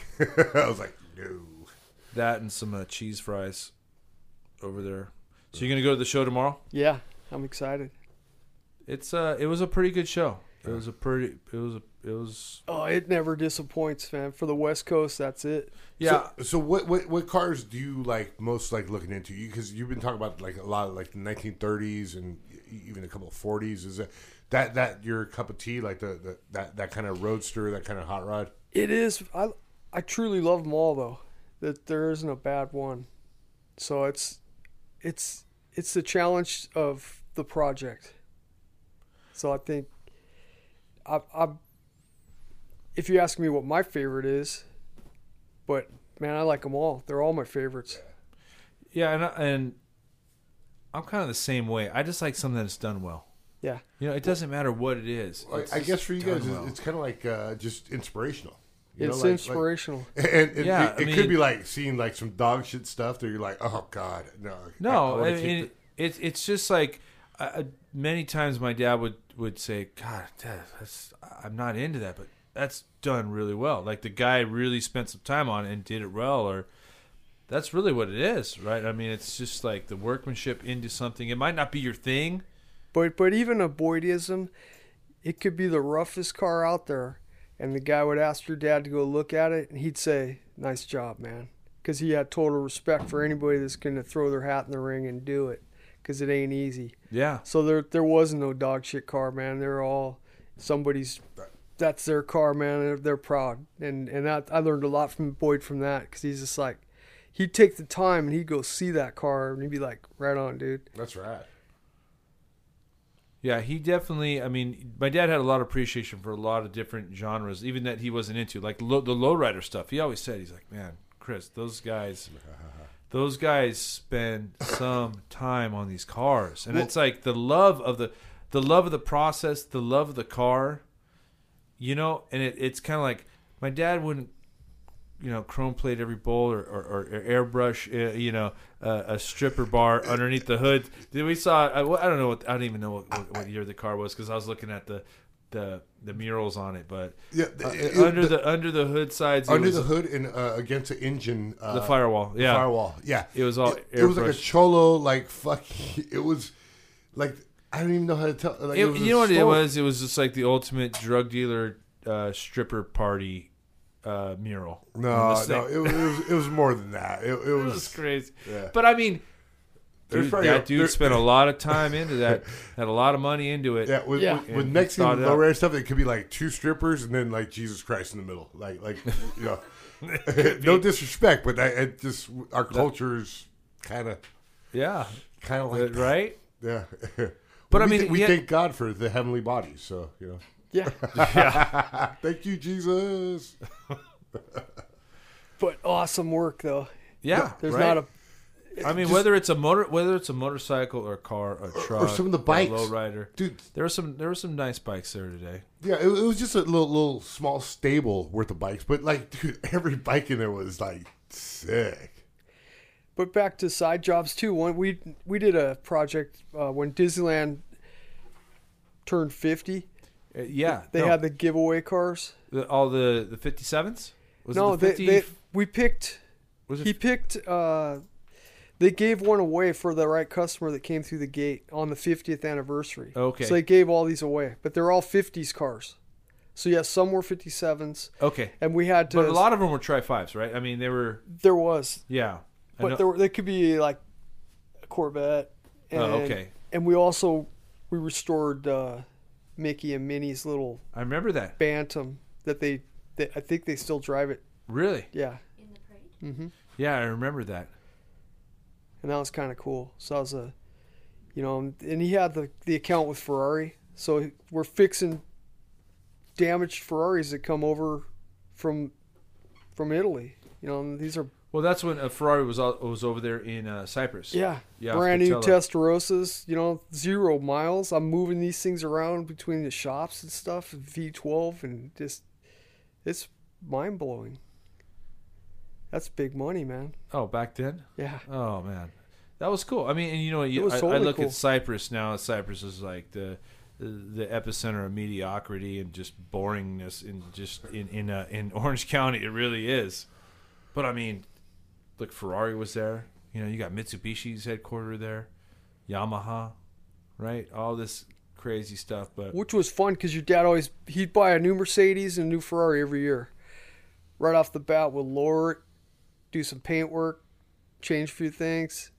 I was like, no. That and some uh, cheese fries over there. So you're gonna go to the show tomorrow? Yeah, I'm excited. It's uh it was a pretty good show. It was a pretty it was a it was Oh, it never disappoints, man. For the West Coast, that's it. Yeah. So, so what, what what cars do you like most like looking into? You cuz you've been talking about like a lot of like the nineteen thirties and even a couple of forties. Is that that, that your cup of tea, like the, the that that kind of roadster, that kind of hot rod? It is. I I truly love them all though. That there isn't a bad one. So it's it's it's the challenge of the project. So I think, I, I, if you ask me what my favorite is, but man, I like them all. They're all my favorites. Yeah, and I, and I'm kind of the same way. I just like something that's done well. Yeah, you know, it doesn't matter what it is. It's I guess for you guys, well. it's kind of like uh, just inspirational. You it's know, like, inspirational. Like, and it, yeah, it, it I mean, could be like seeing like some dog shit stuff that you're like, oh God, no. No, I, I mean, it's it's just like. I, many times my dad would, would say, God, Dad, that's, I'm not into that, but that's done really well. Like the guy really spent some time on it and did it well, or that's really what it is, right? I mean, it's just like the workmanship into something. It might not be your thing. But but even a Boydism, it could be the roughest car out there, and the guy would ask your dad to go look at it, and he'd say, nice job, man, because he had total respect for anybody that's going to throw their hat in the ring and do it. Because it ain't easy. Yeah. So there there was no dog shit car, man. They're all somebody's, that's their car, man. They're, they're proud. And and that, I learned a lot from Boyd from that, because he's just like, he'd take the time and he'd go see that car and he'd be like, right on, dude. That's right. Yeah, he definitely, I mean, my dad had a lot of appreciation for a lot of different genres, even that he wasn't into. Like lo, the lowrider stuff, he always said, he's like, man, Chris, those guys... Those guys spend some time on these cars, and well, it's like the love of the, the love of the process, the love of the car, you know. And it, it's kind of like my dad wouldn't, you know, chrome plate every bowl or or, or airbrush, uh, you know, uh, a stripper bar underneath the hood. Then we saw, I, I don't know, what, I don't even know what, what, what year the car was because I was looking at the the the murals on it, but yeah, uh, it, under the, the under the hood sides, under was, the hood and uh, against the engine, uh, the firewall, yeah, the firewall, yeah, it was all. It, it was like a cholo, like fucking. It was like I don't even know how to tell. Like, it, it was you know what it was? It was just like the ultimate drug dealer uh, stripper party uh, mural. No, no, it, it was it was more than that. It, it, was, it was crazy, yeah. But I mean. Dude, that a, dude spent a lot of time into that, had a lot of money into it. Yeah, with, yeah. with, with Mexican low rare stuff, it could be like two strippers and then like Jesus Christ in the middle, like like you know, no disrespect, but that, it just our culture is kind of yeah, kind of like that. Right, yeah. But we, I mean, th- we yeah. thank God for the heavenly bodies, so you know, yeah, yeah. Thank you, Jesus. But awesome work though. Yeah, there's right? not a. I mean, just, whether it's a motor, whether it's a motorcycle or a car, a truck, or some of the bikes, or a lowrider, dude. There were some, there were some nice bikes there today. Yeah, it, it was just a little, little small stable worth of bikes, but like, dude, every bike in there was like sick. But back to side jobs too. When we we did a project uh, when Disneyland turned fifty. Uh, yeah, they no. had the giveaway cars. The, all the the fifty-sevens? Was no, it the fifty? They, they, we picked. Was it? He picked. Uh, They gave one away for the right customer that came through the gate on the fiftieth anniversary. Okay. So they gave all these away, but they're all fifties cars. So yes, some were fifty-sevens. Okay. And we had to. But a lot of them were tri-fives, right? I mean, they were. There was. Yeah. I but know. there were, they could be like a Corvette. And, oh, okay. And we also we restored uh, Mickey and Minnie's little. I remember that Bantam that they, they. I think they still drive it. Really? Yeah. In the parade. Mm-hmm. Yeah, I remember that. And that was kind of cool. So I was a, you know, and he had the, the account with Ferrari. So we're fixing damaged Ferraris that come over from from Italy. You know, and these are. Well, that's when a Ferrari was was over there in uh, Cyprus. Yeah. yeah Brand new Testarossas, you know, zero miles. I'm moving these things around between the shops and stuff, V twelve, and just, it's mind blowing. That's big money, man. Oh, back then? Yeah. Oh, man. That was cool. I mean, and you know, you, I, I look cool. at Cyprus now. Cyprus is like the the epicenter of mediocrity and just boringness in just in in, uh, in Orange County. It really is. But, I mean, look, Ferrari was there. You know, you got Mitsubishi's headquarters there, Yamaha, right? All this crazy stuff. But which was fun because your dad always, he'd buy a new Mercedes and a new Ferrari every year. Right off the bat, we'll lower it. Do some paint work, change a few things.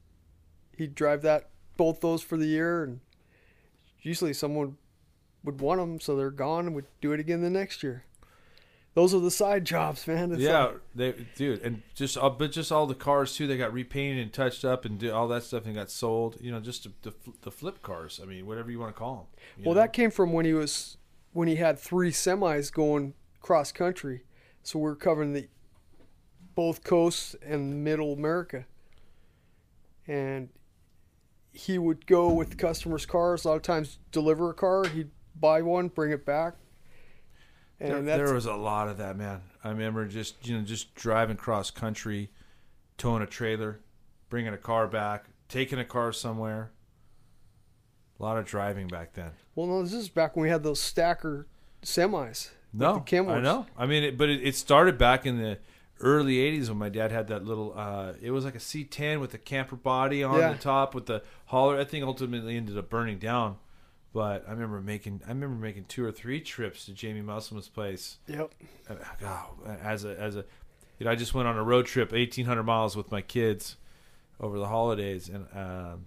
He'd drive that, both those for the year, and usually someone would want them, so they're gone, and would do it again the next year. Those are the side jobs, man. It's yeah, like, they, dude, and just all, but just all the cars too. They got repainted and touched up, and did all that stuff, and got sold. You know, just the the flip cars. I mean, whatever you want to call them. Well, know? That came from when he was when he had three semis going cross country, so we're covering the. Both coasts and middle America. And he would go with the customers' cars, a lot of times deliver a car, he'd buy one, bring it back. And there, there was a lot of that, man. I remember just, you know, just driving cross country, towing a trailer, bringing a car back, taking a car somewhere. A lot of driving back then. Well, no, this is back when we had those stacker semis. No, I know. I mean, it, but it, it started back in the early eighties when my dad had that little uh it was like a C ten with a camper body on yeah. the top with the hauler. That thing ultimately ended up burning down, but I remember making I remember making two or three trips to Jamie Musselman's place. Yep. Uh, oh, as a as a you know, I just went on a road trip eighteen hundred miles with my kids over the holidays, and um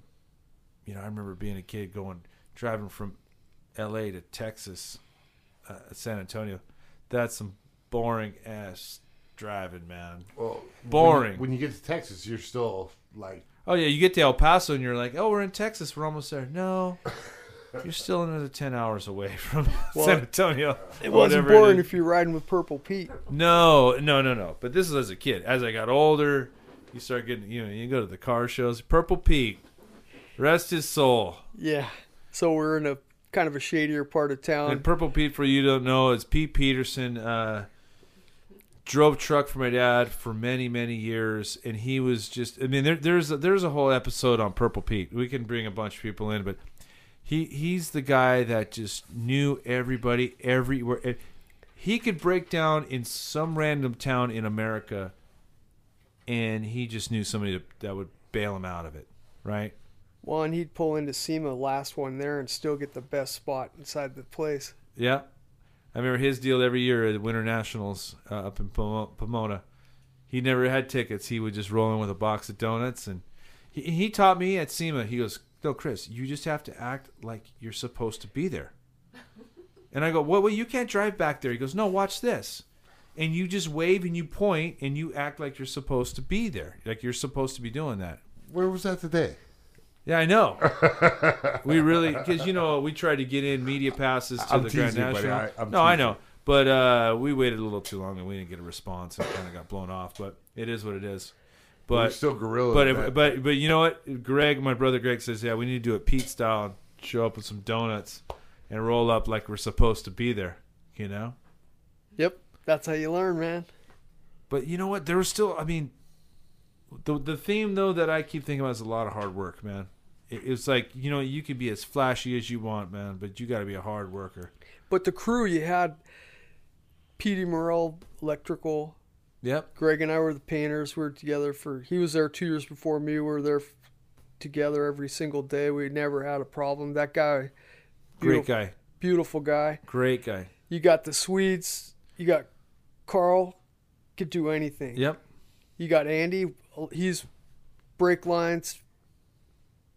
you know, I remember being a kid going driving from L A to Texas, uh, San Antonio. That's some boring ass driving, man. Well, boring. When you, when you get to Texas, you're still like, oh yeah, you get to El Paso and you're like, oh, we're in Texas, we're almost there. No, you're still another ten hours away from well, San Antonio. It wasn't boring it if you're riding with Purple Pete. No, no, no, no. But this is as a kid. As I got older, you start getting, you know, you go to the car shows. Purple Pete, rest his soul. Yeah. So we're in a kind of a shadier part of town. And Purple Pete, for you don't know, is Pete Peterson. Uh, drove truck for my dad for many, many years, and he was just, I mean, there, there's a, there's a whole episode on Purple Pete. We can bring a bunch of people in, but He he's the guy that just knew everybody everywhere. He could break down in some random town in America, and he just knew somebody that would bail him out of it, right? Well, and he'd pull into SEMA last one there and still get the best spot inside the place. Yeah. I remember his deal every year at Winter Nationals uh, up in Pomona. He never had tickets. He would just roll in with a box of donuts. And he, he taught me at SEMA, he goes, no, Chris, you just have to act like you're supposed to be there. And I go, well, well, you can't drive back there. He goes, no, watch this. And you just wave and you point and you act like you're supposed to be there. Like you're supposed to be doing that. Where was that today? Yeah, I know. We really, because, you know, we tried to get in media passes to I'm the teasing, Grand National. Buddy, I, no, teasing. I know. But uh, we waited a little too long and we didn't get a response and kind of got blown off. But it is what it is. But we're still gorilla. But it, but but you know what? Greg, my brother Greg, says, yeah, we need to do it Pete style and show up with some donuts and roll up like we're supposed to be there, you know? Yep. That's how you learn, man. But you know what? There was still, I mean, the the theme, though, that I keep thinking about is a lot of hard work, man. It, it's like, you know, you could be as flashy as you want, man, but you got to be a hard worker. But the crew, you had Petey Morrell, electrical. Yep. Greg and I were the painters. We were together for, he was there two years before me. We were there f- together every single day. We never had a problem. That guy. Great guy. Beautiful guy. Great guy. You got the Swedes. You got Carl, could do anything. Yep. You got Andy. He's break lines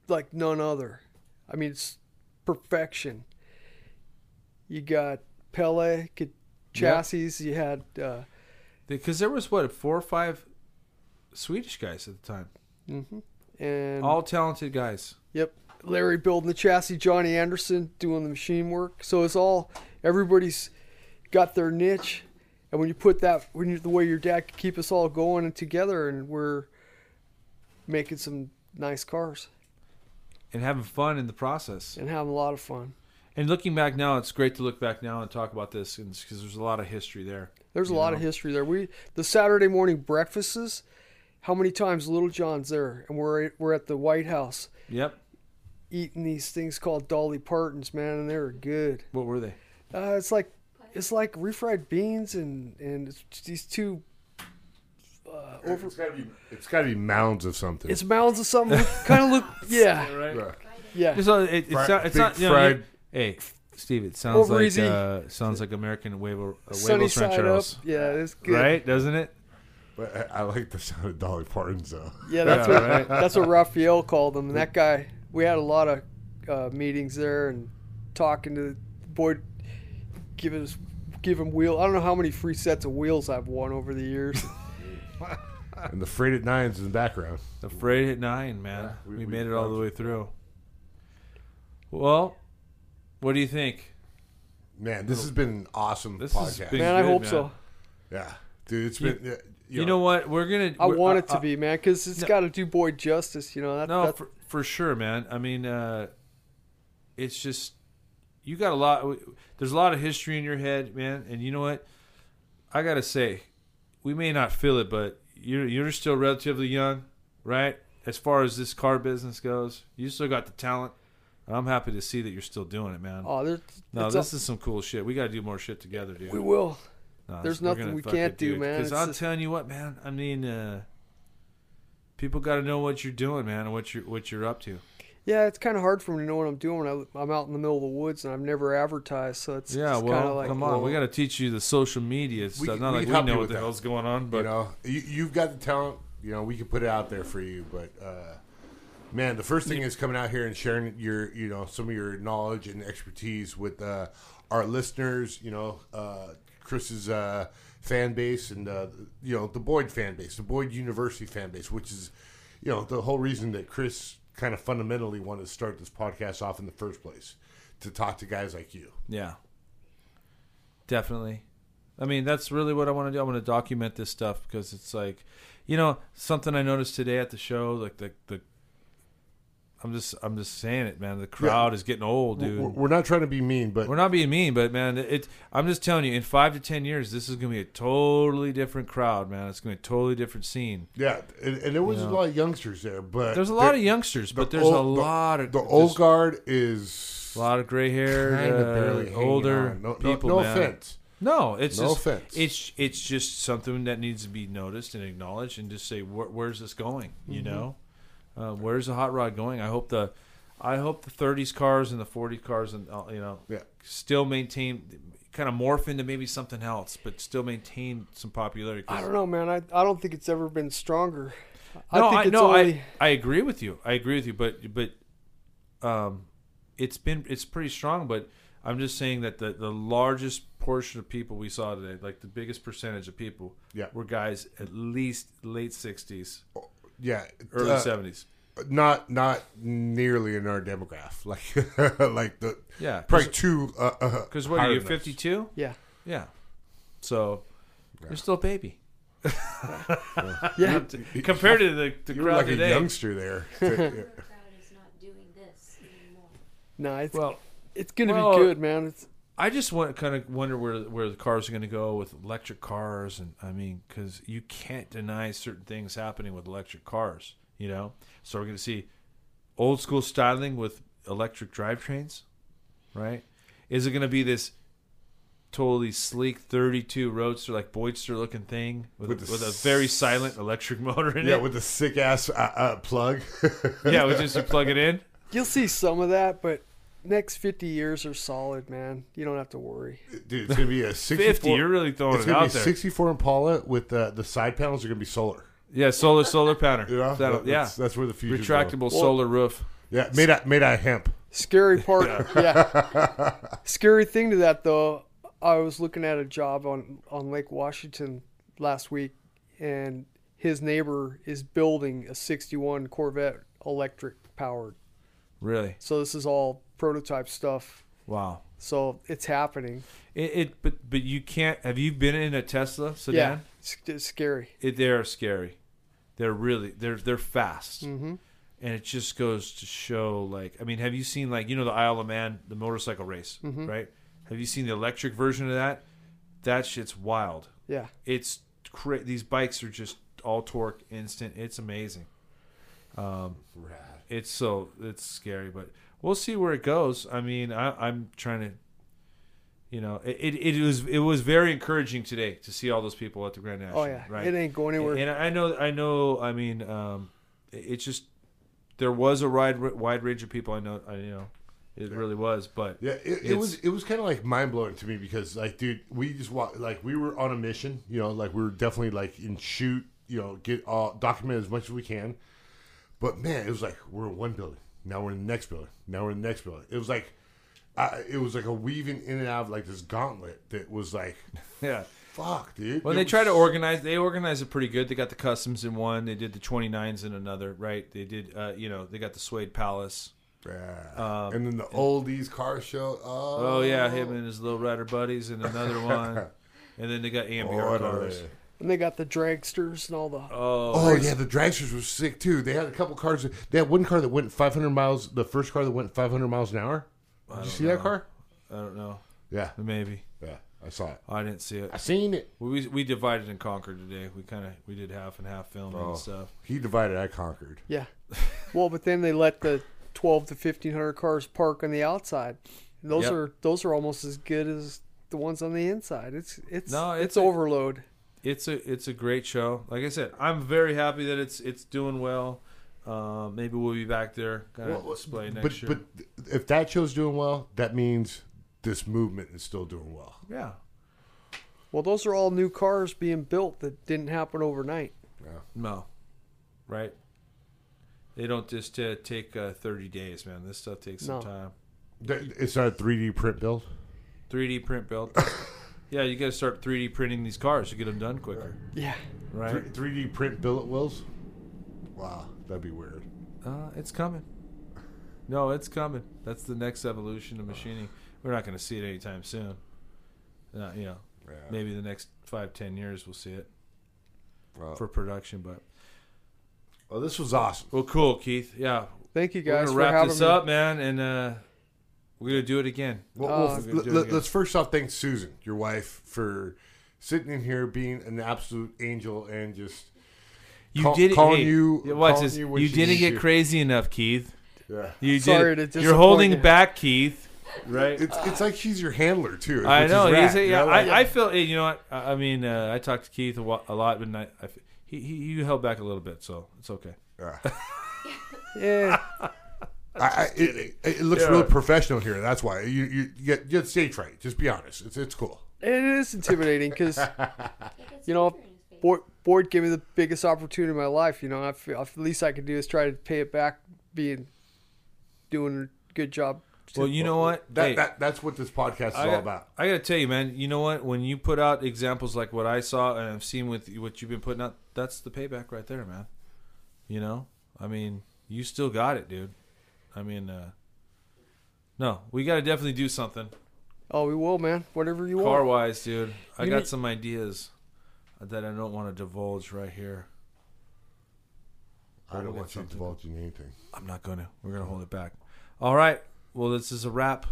like none other. I mean, it's perfection. You got Pele, could chassis. Yep. You had... Uh, because there was, what, four or five Swedish guys at the time. Mm-hmm. And all talented guys. Yep. Larry building the chassis, Johnny Anderson doing the machine work. So it's all... Everybody's got their niche, and when you put that, when you, the way your dad could keep us all going and together, and we're making some nice cars and having fun in the process and having a lot of fun. And looking back now, it's great to look back now and talk about this, because there's a lot of history there. There's a lot know? of history there. We the Saturday morning breakfasts. How many times Little John's there, and we're we're at the White House. Yep, eating these things called Dolly Partons, man, and they were good. What were they? Uh, it's like. It's like refried beans and, and it's these two uh, over. It's gotta be it's gotta be mounds of something. It's mounds of something. Kind of look, yeah, right. yeah. yeah. It's, it, it's, fried, not, it's not. You know, fried. Hey, Steve, it sounds over like easy. Uh, sounds like American Huevos Rancheros. Yeah, it's good, right? Doesn't it? But I, I like the sound of Dolly Partons though. Yeah, that's yeah, what right? that's what Raphael called them. And that guy, we had a lot of uh, meetings there and talking to Boyd. Give us, give him wheel. I don't know how many free sets of wheels I've won over the years. And the Freight at Nine's in the background. The Freight at Nine, man. Yeah, we, we made we it all the way through. Well, what do you think? Man, this has been an awesome this podcast. Been man, good, I hope man. so. Yeah. Dude, it's been... You, you, know, you know what? We're going to... I want uh, it to uh, be, man, because it's no, got to do Boyd justice. You know, that, No, that, for, for sure, man. I mean, uh, it's just... You got a lot. There's a lot of history in your head, man. And you know what? I gotta say, we may not feel it, but you're you're still relatively young, right? As far as this car business goes, you still got the talent. And I'm happy to see that you're still doing it, man. Oh, there's no. This a, is some cool shit. We gotta do more shit together, dude. We will. No, there's nothing we can't do, man. Because I'm telling you what, man. I mean, uh, people gotta know what you're doing, man, and what you're what you're up to. Yeah, it's kind of hard for me to know what I'm doing. I, I'm out in the middle of the woods, and I've never advertised, so it's, yeah, it's well, kind of like... Yeah, well, come on. Well, we got to teach you the social media stuff. Not we like we know what the that. hell's going on, but... You know, you, you've got the talent. You know, we can put it out there for you, but, uh, man, the first thing is coming out here and sharing your, you know, some of your knowledge and expertise with uh, our listeners, you know, uh, Chris's uh, fan base and, uh, you know, the Boyd fan base, the Boyd University fan base, which is, you know, the whole reason that Chris... kind of fundamentally wanted to start this podcast off in the first place, to talk to guys like you. Yeah, definitely. I mean, that's really what I want to do. I want to document this stuff, because it's like, you know, something I noticed today at the show, like the, the I'm just I'm just saying it, man. The crowd yeah. is getting old, dude. We're not trying to be mean, but we're not being mean, but man, it. I'm just telling you, in five to ten years, this is gonna be a totally different crowd, man. It's gonna be a totally different scene. Yeah, and, and there was you know? a lot of youngsters there, but there's a lot the, of youngsters, but the there's old, a the, lot of the old guard is a lot of gray hair, uh, older no, people. No, no man. offense. No, it's no just, offense. It's it's just something that needs to be noticed and acknowledged, and just say where, where's this going, you mm-hmm. know. Uh, where's the hot rod going? I hope the, I hope the thirties cars and the forties cars and uh, you know, yeah. still maintain, kind of morph into maybe something else, but still maintain some popularity. I don't know, man. I, I don't think it's ever been stronger. I no, think I, it's no, only... I I agree with you. I agree with you, but but, um, it's been it's pretty strong. But I'm just saying that the, the largest portion of people we saw today, like the biggest percentage of people, yeah. were guys at least late sixties. Oh. Yeah, early uh, seventies. Not not nearly in our demographic. Like like the yeah, probably two. Because uh, uh, what are you fifty two? Yeah, yeah. So yeah. you're still a baby. yeah. yeah, compared to the, the you're crowd like today, a youngster there. The crowd is not doing this anymore. No, it's well, it's gonna well, be good, man. It's. I just want kind of wonder where where the cars are going to go with electric cars, and I mean, because you can't deny certain things happening with electric cars, you know. So we're going to see old school styling with electric drivetrains, right? Is it going to be this totally sleek thirty-two Roadster, like Boydster looking thing with with, a, with a very silent electric motor in yeah, it? Yeah, with a sick ass uh, uh, plug. yeah, we just plug it in. You'll see some of that, but. Next fifty years are solid, man. You don't have to worry, dude. It's gonna be a sixty-four. fifty. You're really throwing it out there. sixty-four Impala with uh, the side panels are gonna be solar. Yeah, solar, solar panel. You know, that, yeah, that's, that's where the future. Retractable goes. Solar roof. Yeah, made out made out of hemp. Scary part. yeah. Scary thing to that though. I was looking at a job on on Lake Washington last week, and his neighbor is building a sixty-one Corvette, electric powered. Really? So this is all prototype stuff. Wow. So it's happening. It, it but but you can't. Have you been in a Tesla sedan? Yeah, it's, it's scary. It, they are scary. They're really they're they're fast. Mm-hmm. And it just goes to show, like, I mean, have you seen, like, you know, the Isle of Man, the motorcycle race, mm-hmm. right? Have you seen the electric version of that? That shit's wild. Yeah. It's cra- these bikes are just all torque, instant. It's amazing. Um, Rad. It's so it's scary, but. We'll see where it goes. I mean, I, I'm trying to, you know, it, it it was it was very encouraging today to see all those people at the Grand National. Oh yeah, right? It ain't going anywhere. And I know, I know. I mean, um, it's just there was a wide wide range of people. I know, I you know, it yeah. really was. But yeah, it, it was it was kind of like mind blowing to me because, like, dude, we just walked, like we were on a mission. You know, like we were definitely like in shoot. You know, get all document as much as we can. But man, it was like we're in one building. Now we're in the next building. Now we're in the next building. It was like, uh, it was like a weaving in and out of like this gauntlet that was like, yeah, fuck, dude. Well, it they was... tried to organize. They organized it pretty good. They got the customs in one. They did the twenty-nines in another. Right. They did. Uh, you know, they got the Suede Palace. Yeah. Um, and then the oldies car show. Oh. oh yeah, him and his little rider buddies in another one. And then they got A M B R oh, cars. And they got the dragsters and all the... Oh, oh yeah, the dragsters were sick, too. They had a couple cars. That, they had one car that went five hundred miles, the first car that went five hundred miles an hour. Did you see know. that car? I don't know. Yeah. Maybe. Yeah, I saw it. I didn't see it. I seen it. We we, we divided and conquered today. We kind of we did half and half filming oh, and stuff. He divided, I conquered. Yeah. Well, but then they let the twelve to fifteen hundred cars park on the outside. Those yep. are those are almost as good as the ones on the inside. It's it's no, it's, it's a, overload. It's a it's a great show. Like I said, I'm very happy that it's it's doing well. Uh, maybe we'll be back there, kind of well, display next but, year. But if that show's doing well, that means this movement is still doing well. Yeah. Well, those are all new cars being built that didn't happen overnight. Yeah. No. Right. They don't just uh, take uh, thirty days, man. This stuff takes no. some time. It's not a three D print build. three D print build. Yeah, you got to start three D printing these cars to get them done quicker. Yeah. Right? three D print billet wheels? Wow, that'd be weird. Uh, it's coming. No, it's coming. That's the next evolution of machining. We're not going to see it anytime soon. Uh, you know, yeah. Maybe the next five, ten years we'll see it wow. for production. But well, this was awesome. Well, cool, Keith. Yeah, Thank you guys for having me. We're gonna wrap this up, man, and uh, we're gonna do it again. Well, uh, we'll l- it again. Let's first off thank Susan, your wife, for sitting in here being an absolute angel and just you call, did calling hey, you. Watch calling this. You, you didn't get you. crazy enough, Keith. Yeah. You Sorry did. To You're holding you. back, Keith. Right. It's it's like she's your handler too. I know. He's a, yeah, I, I feel. You know what? I mean, uh, I talked to Keith a lot, but I, I, he he you held back a little bit, so it's okay. Uh, yeah. I, I, it, it looks yeah. real professional here. That's why you you, you get get stage fright. Just be honest. It's it's cool. It is intimidating because you know. Boyd, Boyd gave me the biggest opportunity in my life. You know, I feel, the least I could do is try to pay it back, being doing a good job. Well, you know what? That, hey, that that's what this podcast is I, all about. I got to tell you, man, you know what? When you put out examples like what I saw and I've seen with what you've been putting out, that's the payback right there, man. You know? I mean, you still got it, dude. I mean, uh, no, we got to definitely do something. Oh, we will, man. Whatever you want. Car-wise, dude. I you got need- some ideas that I don't want to divulge right here. I, I don't want you divulging anything. I'm not going to. We're going to hold it back. All right. Well, this is a wrap,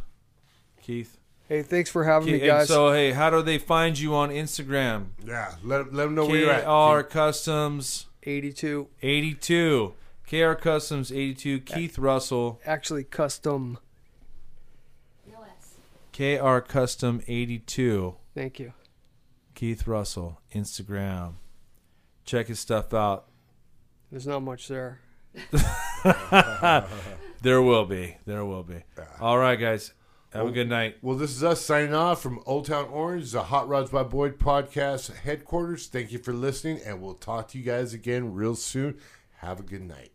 Keith. Hey, thanks for having Keith, me, guys. And so, hey, how do they find you on Instagram? Yeah, let, let them know K R where you're at. K R Customs. eighty-two. eighty-two. K R Customs eighty-two. Keith Russell. Actually, Custom. No S. K R Custom eighty-two. Thank you. Keith Russell. Instagram. Check his stuff out. There's not much there. There will be. There will be. All right, guys. Have well, a good night. Well, this is us signing off from Old Town Orange, the Hot Rods by Boyd podcast headquarters. Thank you for listening, and we'll talk to you guys again real soon. Have a good night.